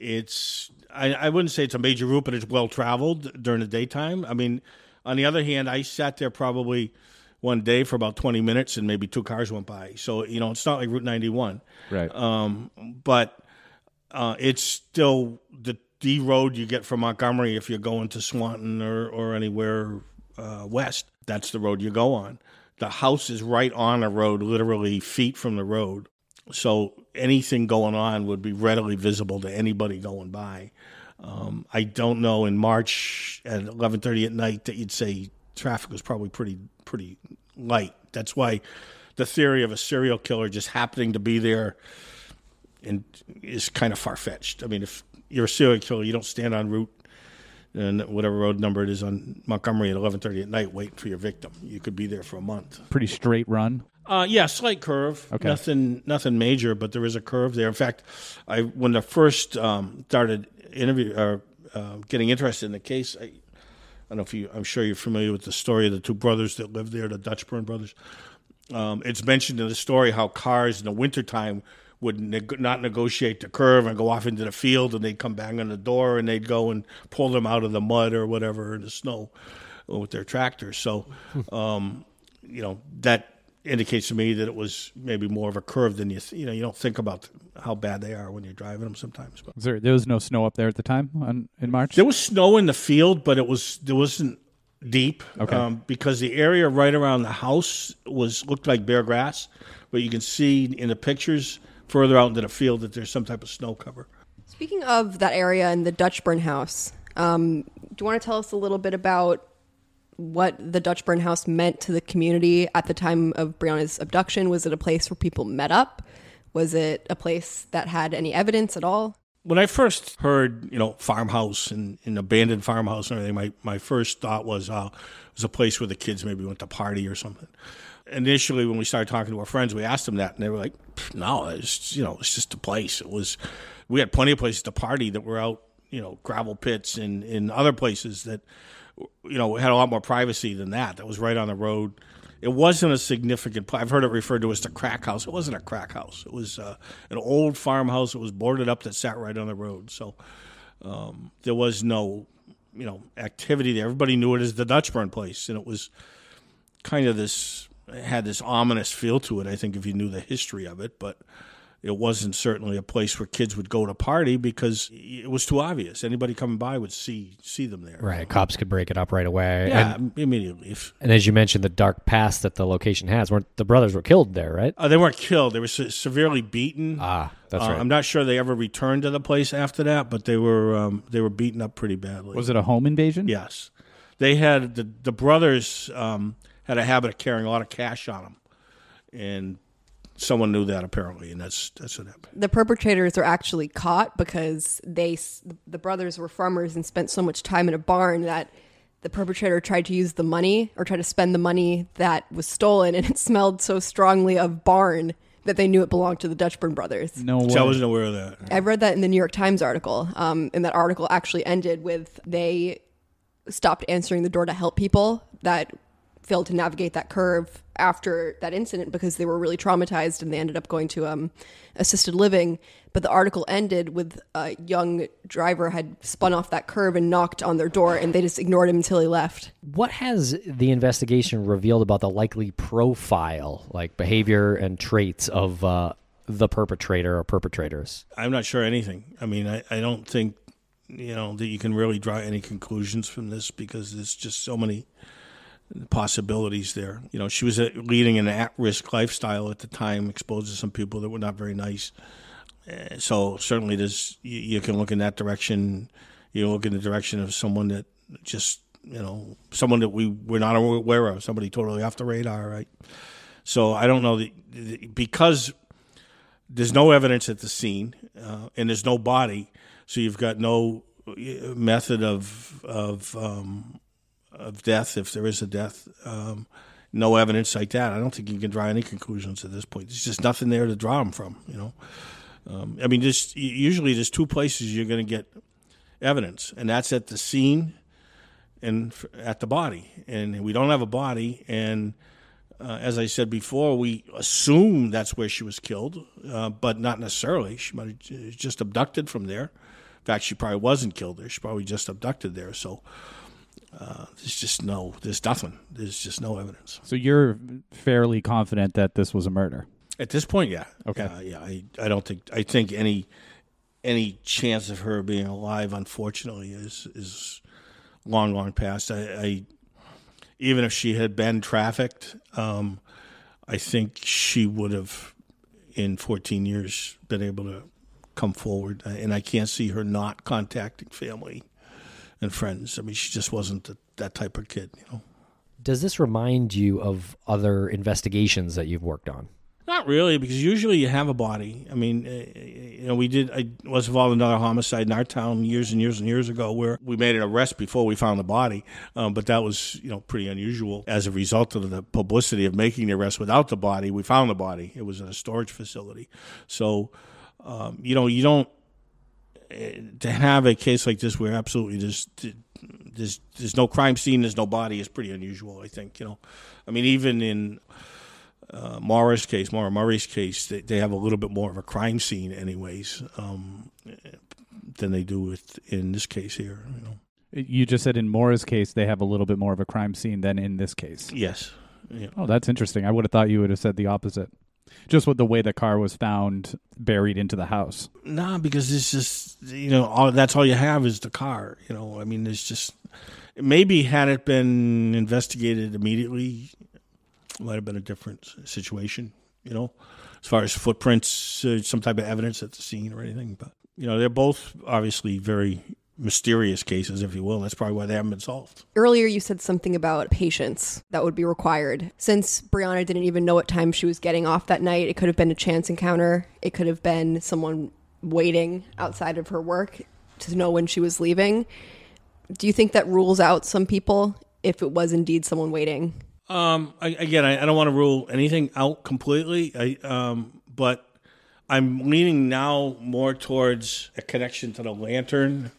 it's I, I wouldn't say it's a major route, but it's well-traveled during the daytime. I mean, on the other hand, I sat there probably one day for about twenty minutes, and maybe two cars went by. So, you know, it's not like Route ninety-one. Right. Um, but... Uh, it's still the, the road you get from Montgomery if you're going to Swanton or, or anywhere uh, west. That's the road you go on. The house is right on a road, literally feet from the road. So anything going on would be readily visible to anybody going by. Um, I don't know in March at eleven thirty at night that you'd say traffic was probably pretty pretty light. That's why the theory of a serial killer just happening to be there and is kind of far-fetched. I mean, if you're a serial killer, you don't stand on route and whatever road number it is on Montgomery at eleven thirty at night waiting for your victim. You could be there for a month. Pretty straight run? Uh, yeah, slight curve. Okay. Nothing nothing major, but there is a curve there. In fact, I when I first um, started interview or uh, getting interested in the case, I, I don't know if you, I'm sure you're familiar with the story of the two brothers that lived there, the Dutchburn brothers. Um, it's mentioned in the story how cars in the wintertime would neg- not negotiate the curve and go off into the field, and they'd come bang on the door, and they'd go and pull them out of the mud or whatever in the snow with their tractors. So, um, you know, that indicates to me that it was maybe more of a curve than you, th- you know, you don't think about how bad they are when you're driving them sometimes. But. There, there was no snow up there at the time on, in March? There was snow in the field, but it was there wasn't deep. Okay. Um, because the area right around the house was looked like bare grass, but you can see in the pictures further out into the field that there's some type of snow cover. Speaking of that area and the Dutchburn house, um, do you want to tell us a little bit about what the Dutchburn house meant to the community at the time of Brianna's abduction? Was it a place where people met up? Was it a place that had any evidence at all? When I first heard, you know, farmhouse and an abandoned farmhouse and everything, my, my first thought was uh, it was a place where the kids maybe went to party or something. Initially, when we started talking to our friends, we asked them that, and they were like, no, it's, you know, it's just a place. It was, we had plenty of places to party that were out, you know, gravel pits and, and other places that, you know, had a lot more privacy than that. That was right on the road. It wasn't a significant, I've heard it referred to as the crack house. It wasn't a crack house. It was uh, an old farmhouse that was boarded up that sat right on the road. So um, there was no, you know, activity there. Everybody knew it as the Dutchburn place, and it was kind of this, it had this ominous feel to it, I think, if you knew the history of it. But it wasn't certainly a place where kids would go to party because it was too obvious. Anybody coming by would see see them there. Right. Cops could break it up right away. Yeah, and, immediately. If, and as you mentioned, the dark past that the location has, weren't the brothers were killed there, right? Uh, they weren't killed. They were se- severely beaten. Ah, that's uh, right. I'm not sure they ever returned to the place after that, but they were um, they were beaten up pretty badly. Was it a home invasion? Yes. They had, the, the brothers um, had a habit of carrying a lot of cash on them. And someone knew that apparently, and that's that's what happened. The perpetrators were actually caught because they the brothers were farmers and spent so much time in a barn that the perpetrator tried to use the money or tried to spend the money that was stolen, and it smelled so strongly of barn that they knew it belonged to the Dutchburn brothers. No way. So I wasn't aware of that. I read that in the New York Times article, um, and that article actually ended with they stopped answering the door to help people that failed to navigate that curve after that incident because they were really traumatized, and they ended up going to um, assisted living. But the article ended with a young driver had spun off that curve and knocked on their door, and they just ignored him until he left. What has the investigation revealed about the likely profile, like behavior and traits of uh, the perpetrator or perpetrators? I'm not sure anything. I mean, I, I don't think, you know, that you can really draw any conclusions from this because there's just so many possibilities there. You know, she was leading an at-risk lifestyle at the time, exposed to some people that were not very nice. So certainly there's, you can look in that direction. You look in the direction of someone that just, you know, someone that we were not aware of, somebody totally off the radar, right? So I don't know, that, because there's no evidence at the scene uh, and there's no body, so you've got no method of, of, um, of death, if there is a death, um, no evidence like that. I don't think you can draw any conclusions at this point. There's just nothing there to draw them from, you know. Um, I mean, just usually there's two places you're going to get evidence, and that's at the scene and at the body. And we don't have a body, and uh, as I said before, we assume that's where she was killed, uh, but not necessarily. She might have just abducted from there. In fact, she probably wasn't killed there. She probably just abducted there, so... Uh, there's just no, there's nothing. There's just no evidence. So you're fairly confident that this was a murder? At this point, yeah. Okay. Uh, yeah, I, I don't think, I think any any chance of her being alive, unfortunately, is is long, long past. I, I even if she had been trafficked, um, I think she would have, in fourteen years, been able to come forward. And I can't see her not contacting family and friends. I mean, she just wasn't the, that type of kid, you know. Does this remind you of other investigations that you've worked on? Not really, because usually you have a body. I mean, you know, we did, I was involved in another homicide in our town years and years and years ago where we made an arrest before we found the body, um, but that was, you know, pretty unusual. As a result of the publicity of making the arrest without the body, we found the body. It was in a storage facility. So, um, you know, you don't, to have a case like this where absolutely there's, there's there's no crime scene, there's no body is pretty unusual, I think, you know. I mean, even in uh, Maura's case, Maura Murray's case, they, they have a little bit more of a crime scene anyways um, than they do with in this case here, you know. You just said in Maura's case they have a little bit more of a crime scene than in this case. Yes, Yeah. Oh, that's interesting. I would have thought you would have said the opposite. Just with the way the car was found buried into the house. Nah, because it's just, you know, all, that's all you have is the car. You know, I mean, it's just, maybe had it been investigated immediately, it might have been a different situation, you know, as far as footprints, uh, some type of evidence at the scene or anything. But, you know, they're both obviously very mysterious cases, if you will. That's probably why they haven't been solved. Earlier you said something about patience that would be required. Since Brianna didn't even know what time she was getting off that night, it could have been a chance encounter. It could have been someone waiting outside of her work to know when she was leaving. Do you think that rules out some people if it was indeed someone waiting? Um, I, again, I, I don't want to rule anything out completely, I, um, but I'm leaning now more towards a connection to the lantern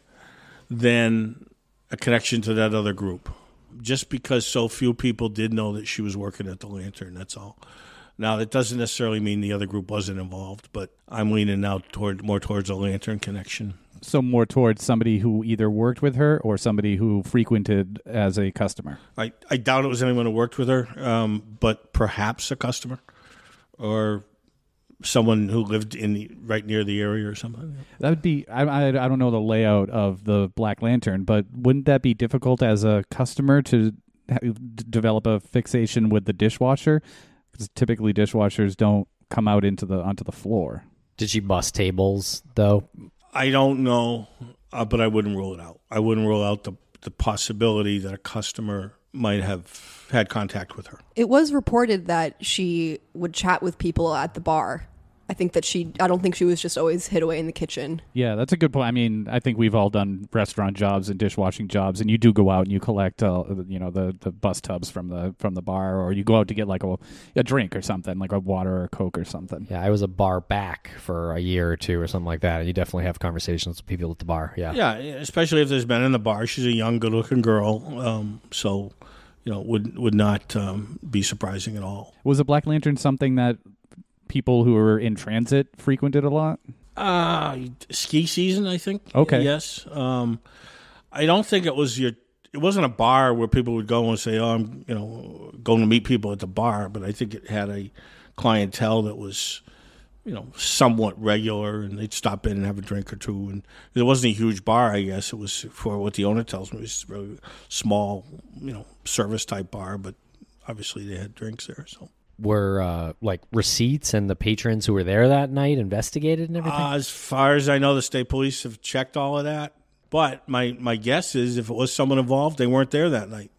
than a connection to that other group, just because so few people did know that she was working at the Lantern. That's all. Now, that doesn't necessarily mean the other group wasn't involved, but I'm leaning now toward more towards the Lantern connection. So more towards somebody who either worked with her or somebody who frequented as a customer. I, I doubt it was anyone who worked with her, um, but perhaps a customer or someone who lived in the, right near the area or something. That would be, I, I, I don't know the layout of the Black Lantern, but wouldn't that be difficult as a customer to ha- develop a fixation with the dishwasher? Because typically dishwashers don't come out into the onto the floor. Did she bust tables, though? I don't know, uh, but I wouldn't rule it out. I wouldn't rule out the the possibility that a customer might have had contact with her. It was reported that she would chat with people at the bar. I think that she, I don't think she was just always hid away in the kitchen. Yeah, that's a good point. I mean, I think we've all done restaurant jobs and dishwashing jobs, and you do go out and you collect, uh, you know, the, the bus tubs from the from the bar, or you go out to get like a, a drink or something, like a water or a Coke or something. Yeah, I was a bar back for a year or two or something like that, and you definitely have conversations with people at the bar. Yeah, yeah, especially if there's men in the bar. She's a young, good-looking girl, um, so, you know, would, would not um, be surprising at all. Was a Black Lantern something that people who were in transit frequented a lot? Uh, ski season, I think. Okay. Yes. Um, I don't think it was your, it wasn't a bar where people would go and say, oh, I'm, you know, going to meet people at the bar, but I think it had a clientele that was, you know, somewhat regular, and they'd stop in and have a drink or two. And it wasn't a huge bar, I guess. It was, for what the owner tells me, it was a really small, you know, service type bar, but obviously they had drinks there, so. Were uh, like receipts and the patrons who were there that night investigated and everything? Uh, as far as I know, the state police have checked all of that. But my, my guess is if it was someone involved, they weren't there that night.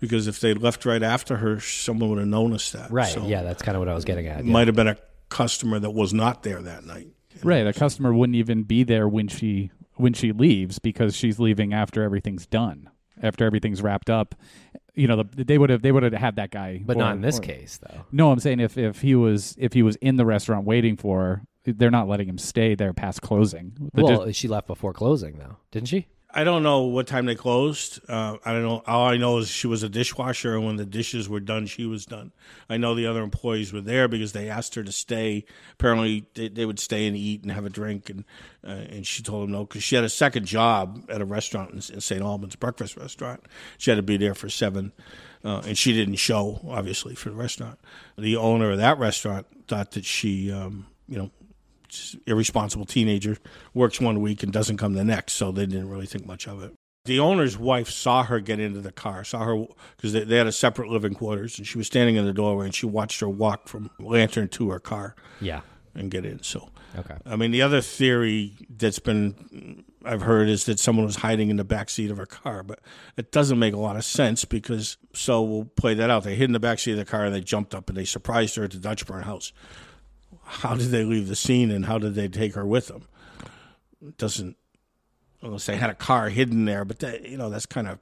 Because if they left right after her, someone would have noticed that. Right, so yeah, that's kind of what I was getting at. It yeah. might have been a customer that was not there that night. Right, a customer wouldn't even be there when she when she leaves, because she's leaving after everything's done, after everything's wrapped up. You know, the, they would have they would have had that guy, but or, not in this or, case, though. No, I'm saying if, if he was if he was in the restaurant waiting for her, they're not letting him stay there past closing. The well, dis- she left before closing, though, didn't she? I don't know what time they closed. Uh, I don't know. All I know is she was a dishwasher, and when the dishes were done, she was done. I know the other employees were there because they asked her to stay. Apparently, they, they would stay and eat and have a drink, and uh, and she told them no because she had a second job at a restaurant in, in Saint Albans, breakfast restaurant. She had to be there for seven, uh, and she didn't show, obviously, for the restaurant. The owner of that restaurant thought that she, um, you know, irresponsible teenager, works one week and doesn't come the next, so they didn't really think much of it. The owner's wife saw her get into the car, saw her, because they, they had a separate living quarters, and she was standing in the doorway, and she watched her walk from Lantern to her car. Yeah. And get in, so. Okay. I mean, the other theory that's been, I've heard, is that someone was hiding in the backseat of her car, but it doesn't make a lot of sense because, so we'll play that out. They hid in the backseat of the car, and they jumped up, and they surprised her at the Dutchburn house. How did they leave the scene, and how did they take her with them? It doesn't, unless they had a car hidden there, but that, you know, that's kind of,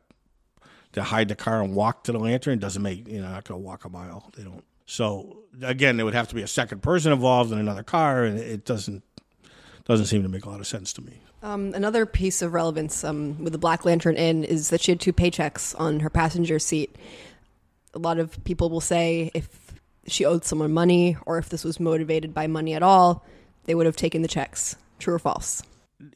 to hide the car and walk to the Lantern doesn't make, you know, not going to walk a mile. They don't. So again, there would have to be a second person involved in another car, and it doesn't doesn't seem to make a lot of sense to me. Um, another piece of relevance um, with the Black Lantern Inn is that she had two paychecks on her passenger seat. A lot of people will say if she owed someone money, or if this was motivated by money at all, they would have taken the checks. True or false?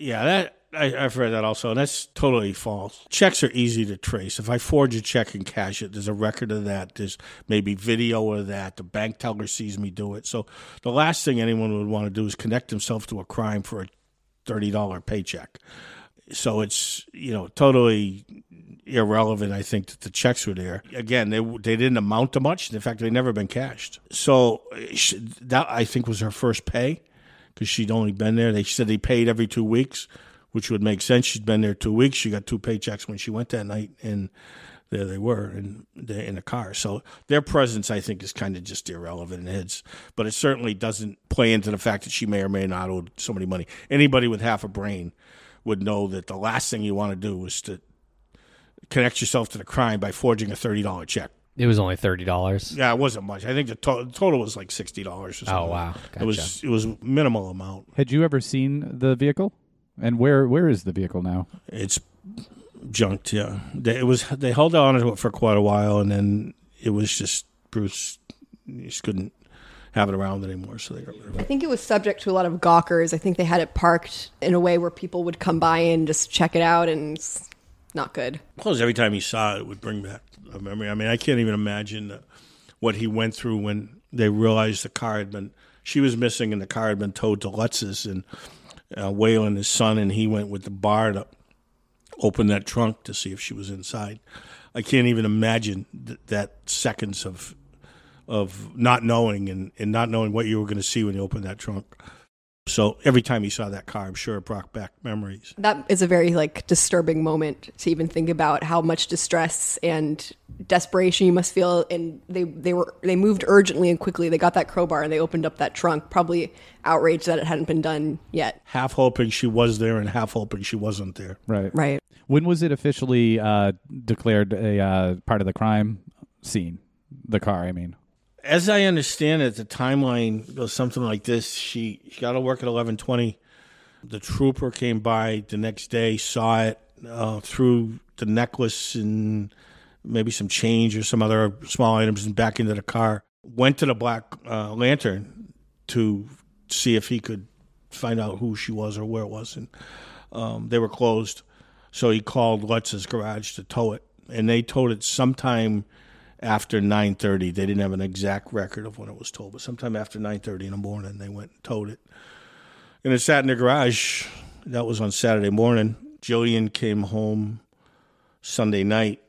Yeah, that I, I've read that also, and that's totally false. Checks are easy to trace. If I forge a check and cash it, there's a record of that. There's maybe video of that. The bank teller sees me do it. So the last thing anyone would want to do is connect himself to a crime for a thirty dollars paycheck. So it's, you know, totally irrelevant, I think, that the checks were there. Again, they they didn't amount to much. In fact, they'd never been cashed. So she, that, I think, was her first pay because she'd only been there. They said they paid every two weeks, which would make sense. She'd been there two weeks. She got two paychecks when she went that night, and there they were in the, in the car. So their presence, I think, is kind of just irrelevant. It's, but it certainly doesn't play into the fact that she may or may not owe somebody money. Anybody with half a brain would know that the last thing you want to do is to connect yourself to the crime by forging a thirty dollars check. It was only thirty dollars. Yeah, it wasn't much. I think the, to- the total was like sixty dollars or something. Oh, wow. Gotcha. It was it was minimal amount. Had you ever seen the vehicle? And where where is the vehicle now? It's junked, yeah. They, it was, they held on to it for quite a while, and then it was just Bruce just couldn't have it around anymore. So they got rid of it. I think it was subject to a lot of gawkers. I think they had it parked in a way where people would come by and just check it out, and it's not good. Plus, every time he saw it, it would bring back a memory. I mean, I can't even imagine what he went through when they realized the car had been, she was missing and the car had been towed to Lutz's, and uh, Waylon, his son, and he went with the bar to open that trunk to see if she was inside. I can't even imagine th- that seconds of of not knowing and, and not knowing what you were going to see when you opened that trunk. So every time he saw that car, I'm sure it brought back memories. That is a very like disturbing moment to even think about how much distress and desperation you must feel. And they, they were they moved urgently and quickly. They got that crowbar and they opened up that trunk, probably outraged that it hadn't been done yet. Half hoping she was there and half hoping she wasn't there. Right. Right. When was it officially uh, declared a uh, part of the crime scene? The car, I mean. As I understand it, the timeline goes something like this. She, she got to work at eleven twenty. The trooper came by the next day, saw it, uh, threw the necklace and maybe some change or some other small items and back into the car. Went to the Black uh, Lantern to see if he could find out who she was or where it was. And um, they were closed. So he called Lutz's garage to tow it. And they towed it sometime after nine thirty. They didn't have an exact record of when it was towed, but sometime after nine thirty in the morning, they went and towed it. And it sat in the garage. That was on Saturday morning. Jillian came home Sunday night.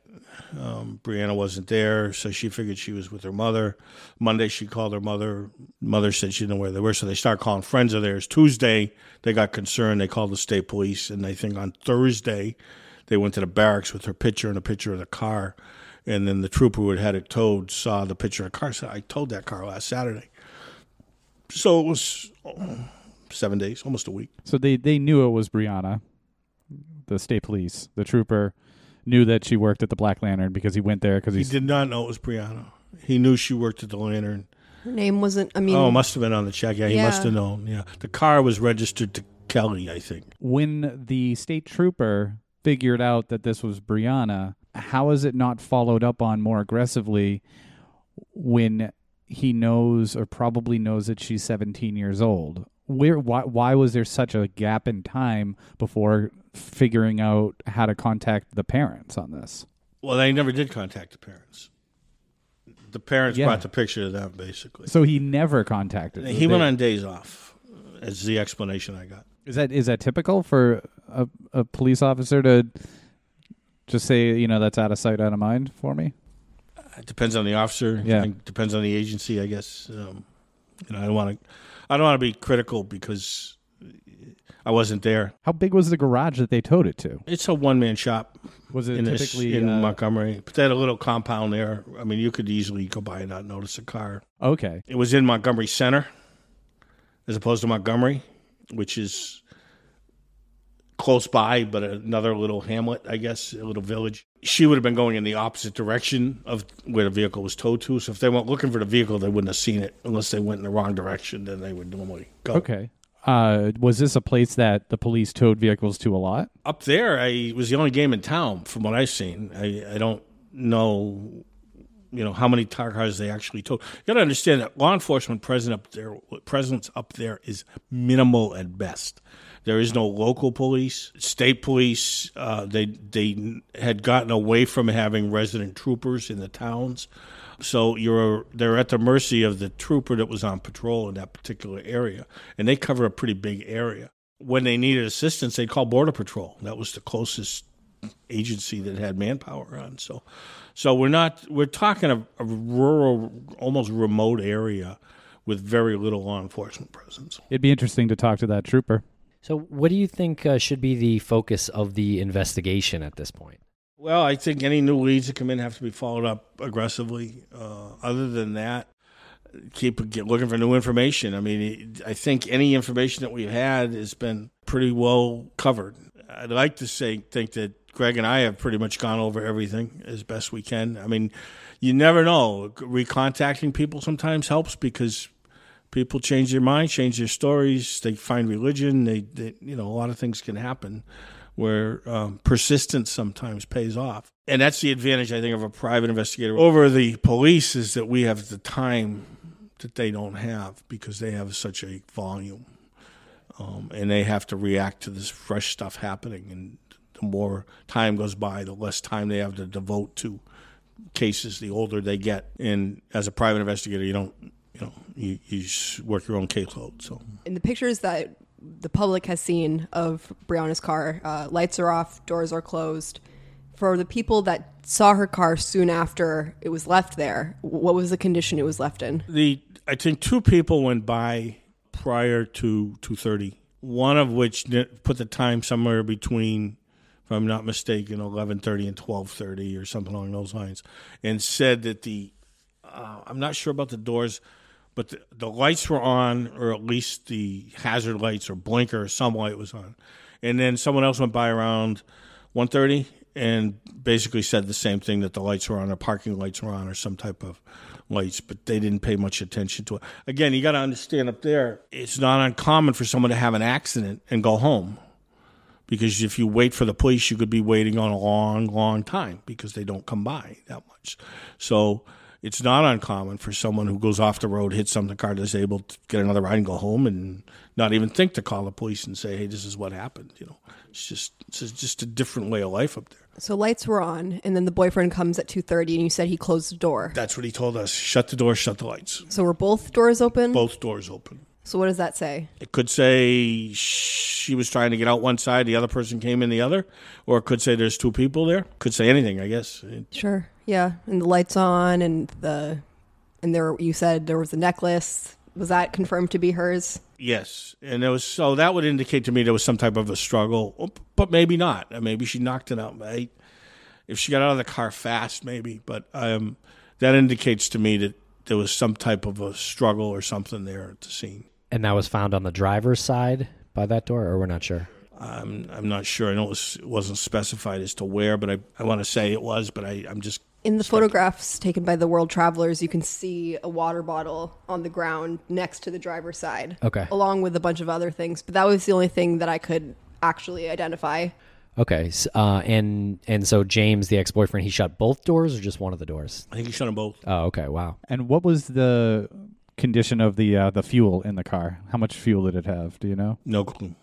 Um, Brianna wasn't there, so she figured she was with her mother. Monday, she called her mother. Mother said she didn't know where they were, so they started calling friends of theirs. Tuesday, they got concerned. They called the state police, and I think on Thursday, they went to the barracks with her picture and a picture of the car. And then the trooper who had had it towed saw the picture of the car. So I towed that car last Saturday. So it was seven days, almost a week. So they, they knew it was Brianna, the state police. The trooper knew that she worked at the Black Lantern because he went there. Because He did not know it was Brianna. He knew she worked at the Lantern. Her name wasn't, I mean. Oh, it must have been on the check. Yeah, yeah. He must have known. Yeah. The car was registered to Kelly, I think. When the state trooper figured out that this was Brianna, how is it not followed up on more aggressively when he knows or probably knows that she's seventeen years old? Where, why, why was there such a gap in time before figuring out how to contact the parents on this? Well, they never did contact the parents. The parents yeah. brought the picture to them, basically. So he never contacted them. He went on days off, is the explanation I got. Is that is that typical for a, a police officer to just say, you know, that's out of sight, out of mind for me? It depends on the officer. Yeah. It depends on the agency, I guess. Um, you know, I don't want to I don't want to be critical because I wasn't there. How big was the garage that they towed it to? It's a one-man shop. Was it in typically this, in uh, Montgomery? But they had a little compound there. I mean, you could easily go by and not notice a car. Okay. It was in Montgomery Center as opposed to Montgomery, which is close by, but another little hamlet, I guess, a little village. She would have been going in the opposite direction of where the vehicle was towed to. So if they weren't looking for the vehicle, they wouldn't have seen it unless they went in the wrong direction. Then they would normally go. Okay. Uh, was this a place that the police towed vehicles to a lot? Up there, I it was the only game in town from what I've seen. I, I don't know, you know, how many tar cars they actually towed. You got to understand that law enforcement presence up there, presence up there is minimal at best. There is no local police. State police, uh, they they had gotten away from having resident troopers in the towns. So you're they're at the mercy of the trooper that was on patrol in that particular area. And they cover a pretty big area. When they needed assistance, they'd call Border Patrol. That was the closest agency that had manpower on. So so we're not we're talking a, a rural, almost remote area with very little law enforcement presence. It'd be interesting to talk to that trooper. So what do you think uh, should be the focus of the investigation at this point? Well, I think any new leads that come in have to be followed up aggressively. Uh, other than that, keep get looking for new information. I mean, I think any information that we've had has been pretty well covered. I'd like to say think that Greg and I have pretty much gone over everything as best we can. I mean, you never know. Recontacting people sometimes helps because people change their mind, change their stories. They find religion. They, they you know, a lot of things can happen where um, persistence sometimes pays off. And that's the advantage, I think, of a private investigator over the police is that we have the time that they don't have because they have such a volume. Um, and they have to react to this fresh stuff happening. And the more time goes by, the less time they have to devote to cases, the older they get. And as a private investigator, you don't, you know, you, you just work your own caseload. So. In the pictures that the public has seen of Brianna's car, uh, lights are off, doors are closed. For the people that saw her car soon after it was left there, what was the condition it was left in? The I think two people went by prior to two thirty, one of which put the time somewhere between, if I'm not mistaken, eleven thirty and twelve thirty or something along those lines, and said that the, uh, I'm not sure about the doors, but the, the lights were on, or at least the hazard lights or blinker or some light was on. And then someone else went by around one thirty and basically said the same thing, that the lights were on or parking lights were on or some type of lights, but they didn't pay much attention to it. Again, you got to understand up there, it's not uncommon for someone to have an accident and go home, because if you wait for the police, you could be waiting on a long, long time because they don't come by that much. So it's not uncommon for someone who goes off the road, hits something, car disabled, to get another ride and go home and not even think to call the police and say, hey, this is what happened. You know, it's just it's just a different way of life up there. So lights were on, and then the boyfriend comes at two thirty, and you said he closed the door. That's what he told us. Shut the door, shut the lights. So were both doors open? Both doors open. So what does that say? It could say she was trying to get out one side, the other person came in the other, or it could say there's two people there. Could say anything, I guess. Sure, yeah, and the lights on, and the and there you said there was a necklace. Was that confirmed to be hers? Yes, and there was, so that would indicate to me there was some type of a struggle, but maybe not. Maybe she knocked it out. Right? If she got out of the car fast, maybe, but um, that indicates to me that there was some type of a struggle or something there at the scene. And that was found on the driver's side by that door, or we're not sure? I'm I'm not sure. I know it, was, it wasn't specified as to where, but I, I want to say it was, but I, I'm just... In the stuck. Photographs taken by the World Travelers, you can see a water bottle on the ground next to the driver's side, okay, along with a bunch of other things. But that was the only thing that I could actually identify. Okay. Uh, and and so James, the ex-boyfriend, he shut both doors or just one of the doors? I think he shut them both. Oh, okay. Wow. And what was the... condition of the uh, the fuel in the car? How much fuel did it have? Do you know? No clue.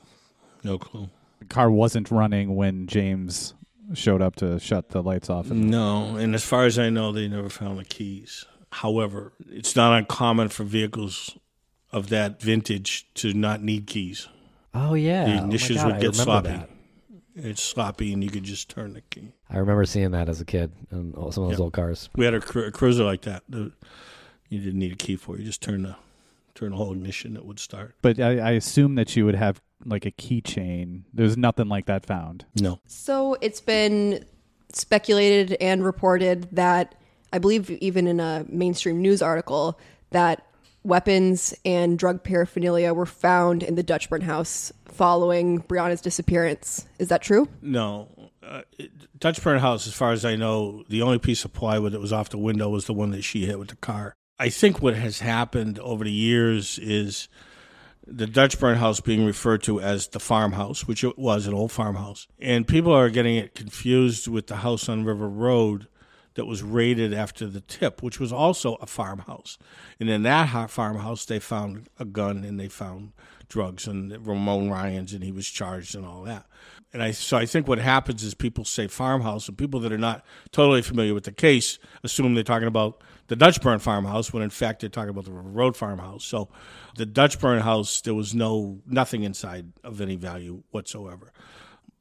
No clue. The car wasn't running when James showed up to shut the lights off. No, and as far as I know, they never found the keys. However, it's not uncommon for vehicles of that vintage to not need keys. Oh, yeah. The ignitions oh my God, would get sloppy. That. It's sloppy, and you could just turn the key. I remember seeing that as a kid in some of those yep. old cars. We had a, cru- a cruiser like that. The, You didn't need a key for it. You just turn the turn the whole ignition, it would start. But I, I assume that you would have like a keychain. There's nothing like that found. No. So it's been speculated and reported that, I believe even in a mainstream news article, that weapons and drug paraphernalia were found in the Dutchburn house following Brianna's disappearance. Is that true? No. Uh, Dutchburn house, as far as I know, the only piece of plywood that was off the window was the one that she hit with the car. I think what has happened over the years is the Dutchburn house being referred to as the farmhouse, which it was, an old farmhouse. And people are getting it confused with the house on River Road that was raided after the tip, which was also a farmhouse. And in that farmhouse, they found a gun and they found drugs and Ramon Ryans, and he was charged and all that. And I, so I think what happens is people say farmhouse, and people that are not totally familiar with the case assume they're talking about the Dutchburn farmhouse, when in fact they're talking about the River Road farmhouse. So the Dutchburn house, there was no nothing inside of any value whatsoever.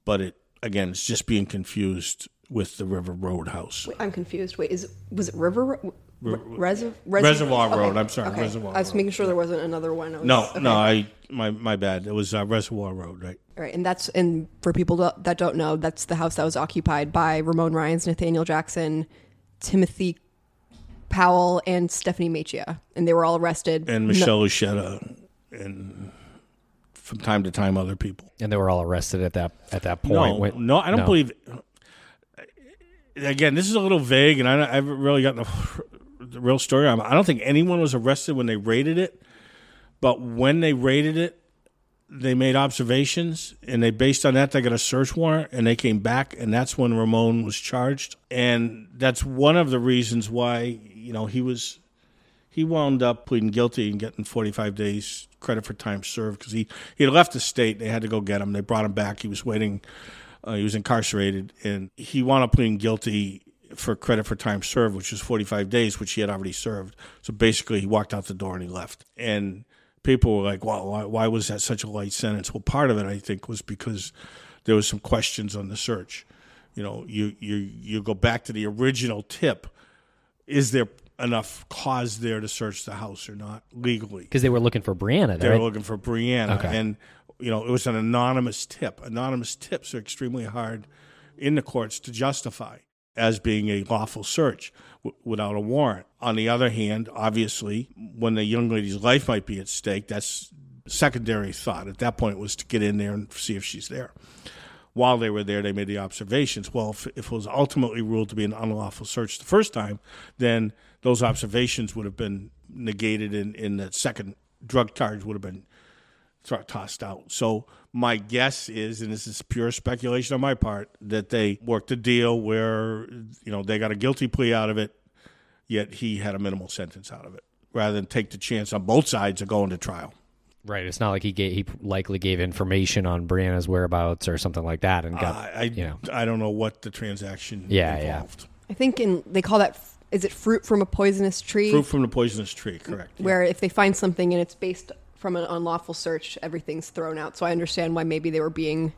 But it again, it's just being confused with the River Road house. Wait, I'm confused. Wait, is was it River Re- Reserv- Reserv- Reservoir Road? Okay. I'm sorry, okay. Reservoir. I was Road. making sure there wasn't another one. Was, no, okay. no, I my my bad. It was uh, Reservoir Road, right? All right, and that's and for people that don't know, that's the house that was occupied by Ramon Ryans, Nathaniel Jackson, Timothy Powell, and Stephanie Machia, and they were all arrested. And Michelle no- Uchetta, and from time to time other people. And they were all arrested at that at that point. No, when, no I don't no. believe. Again, this is a little vague, and I, I haven't really gotten the, the real story. I don't think anyone was arrested when they raided it, but when they raided it, they made observations, and they based on that, they got a search warrant, and they came back, and that's when Ramon was charged. And that's one of the reasons why, you know, he was he wound up pleading guilty and getting forty-five days credit for time served, because he, he had left the state. They had to go get him. They brought him back. He was waiting. Uh, he was incarcerated, and he wound up pleading guilty for credit for time served, which was forty-five days, which he had already served. So basically, he walked out the door and he left. And people were like, wow, why, why was that such a light sentence? Well, part of it, I think, was because there was some questions on the search. You know, you you you go back to the original tip. Is there enough cause there to search the house or not legally? Because they were looking for Brianna. They right? were looking for Brianna. Okay. And you know, it was an anonymous tip. Anonymous tips are extremely hard in the courts to justify as being a lawful search w- without a warrant. On the other hand, obviously, when the young lady's life might be at stake, that's secondary thought. At that point, it was to get in there and see if she's there. While they were there, they made the observations. Well, if, if it was ultimately ruled to be an unlawful search the first time, then those observations would have been negated, and in, in the second drug charge would have been tossed out. So my guess is, and this is pure speculation on my part, that they worked a deal where, you know, they got a guilty plea out of it, yet he had a minimal sentence out of it, rather than take the chance on both sides of going to trial. Right. It's not like he gave, he likely gave information on Brianna's whereabouts or something like that, and got uh, I you know I don't know what the transaction yeah, involved. Yeah. I think in they call that. Is it fruit from a poisonous tree? Fruit from a poisonous tree, correct. Where yeah. if they find something and it's based from an unlawful search, everything's thrown out. So I understand why maybe they were being...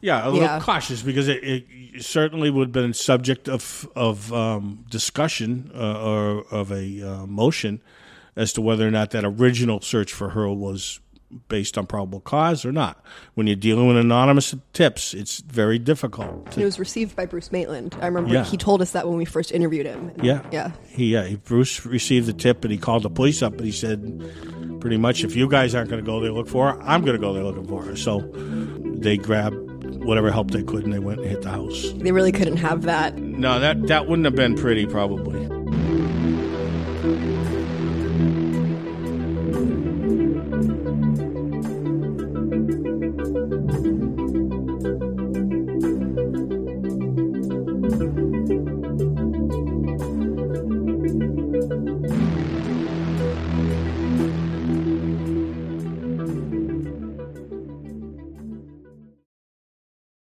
Yeah, a little yeah. cautious, because it, it certainly would have been subject of, of um, discussion uh, or of a uh, motion as to whether or not that original search for her was based on probable cause or not. When you're dealing with anonymous tips, it's very difficult. To... It was received by Bruce Maitland. I remember yeah. he told us that when we first interviewed him. Yeah. Yeah. He, yeah. Bruce received the tip, and he called the police up, and he said, pretty much, if you guys aren't going to go there look for her, I'm going to go there looking for her. So they grabbed whatever help they could, and they went and hit the house. They really couldn't have that. No, that, that wouldn't have been pretty, probably.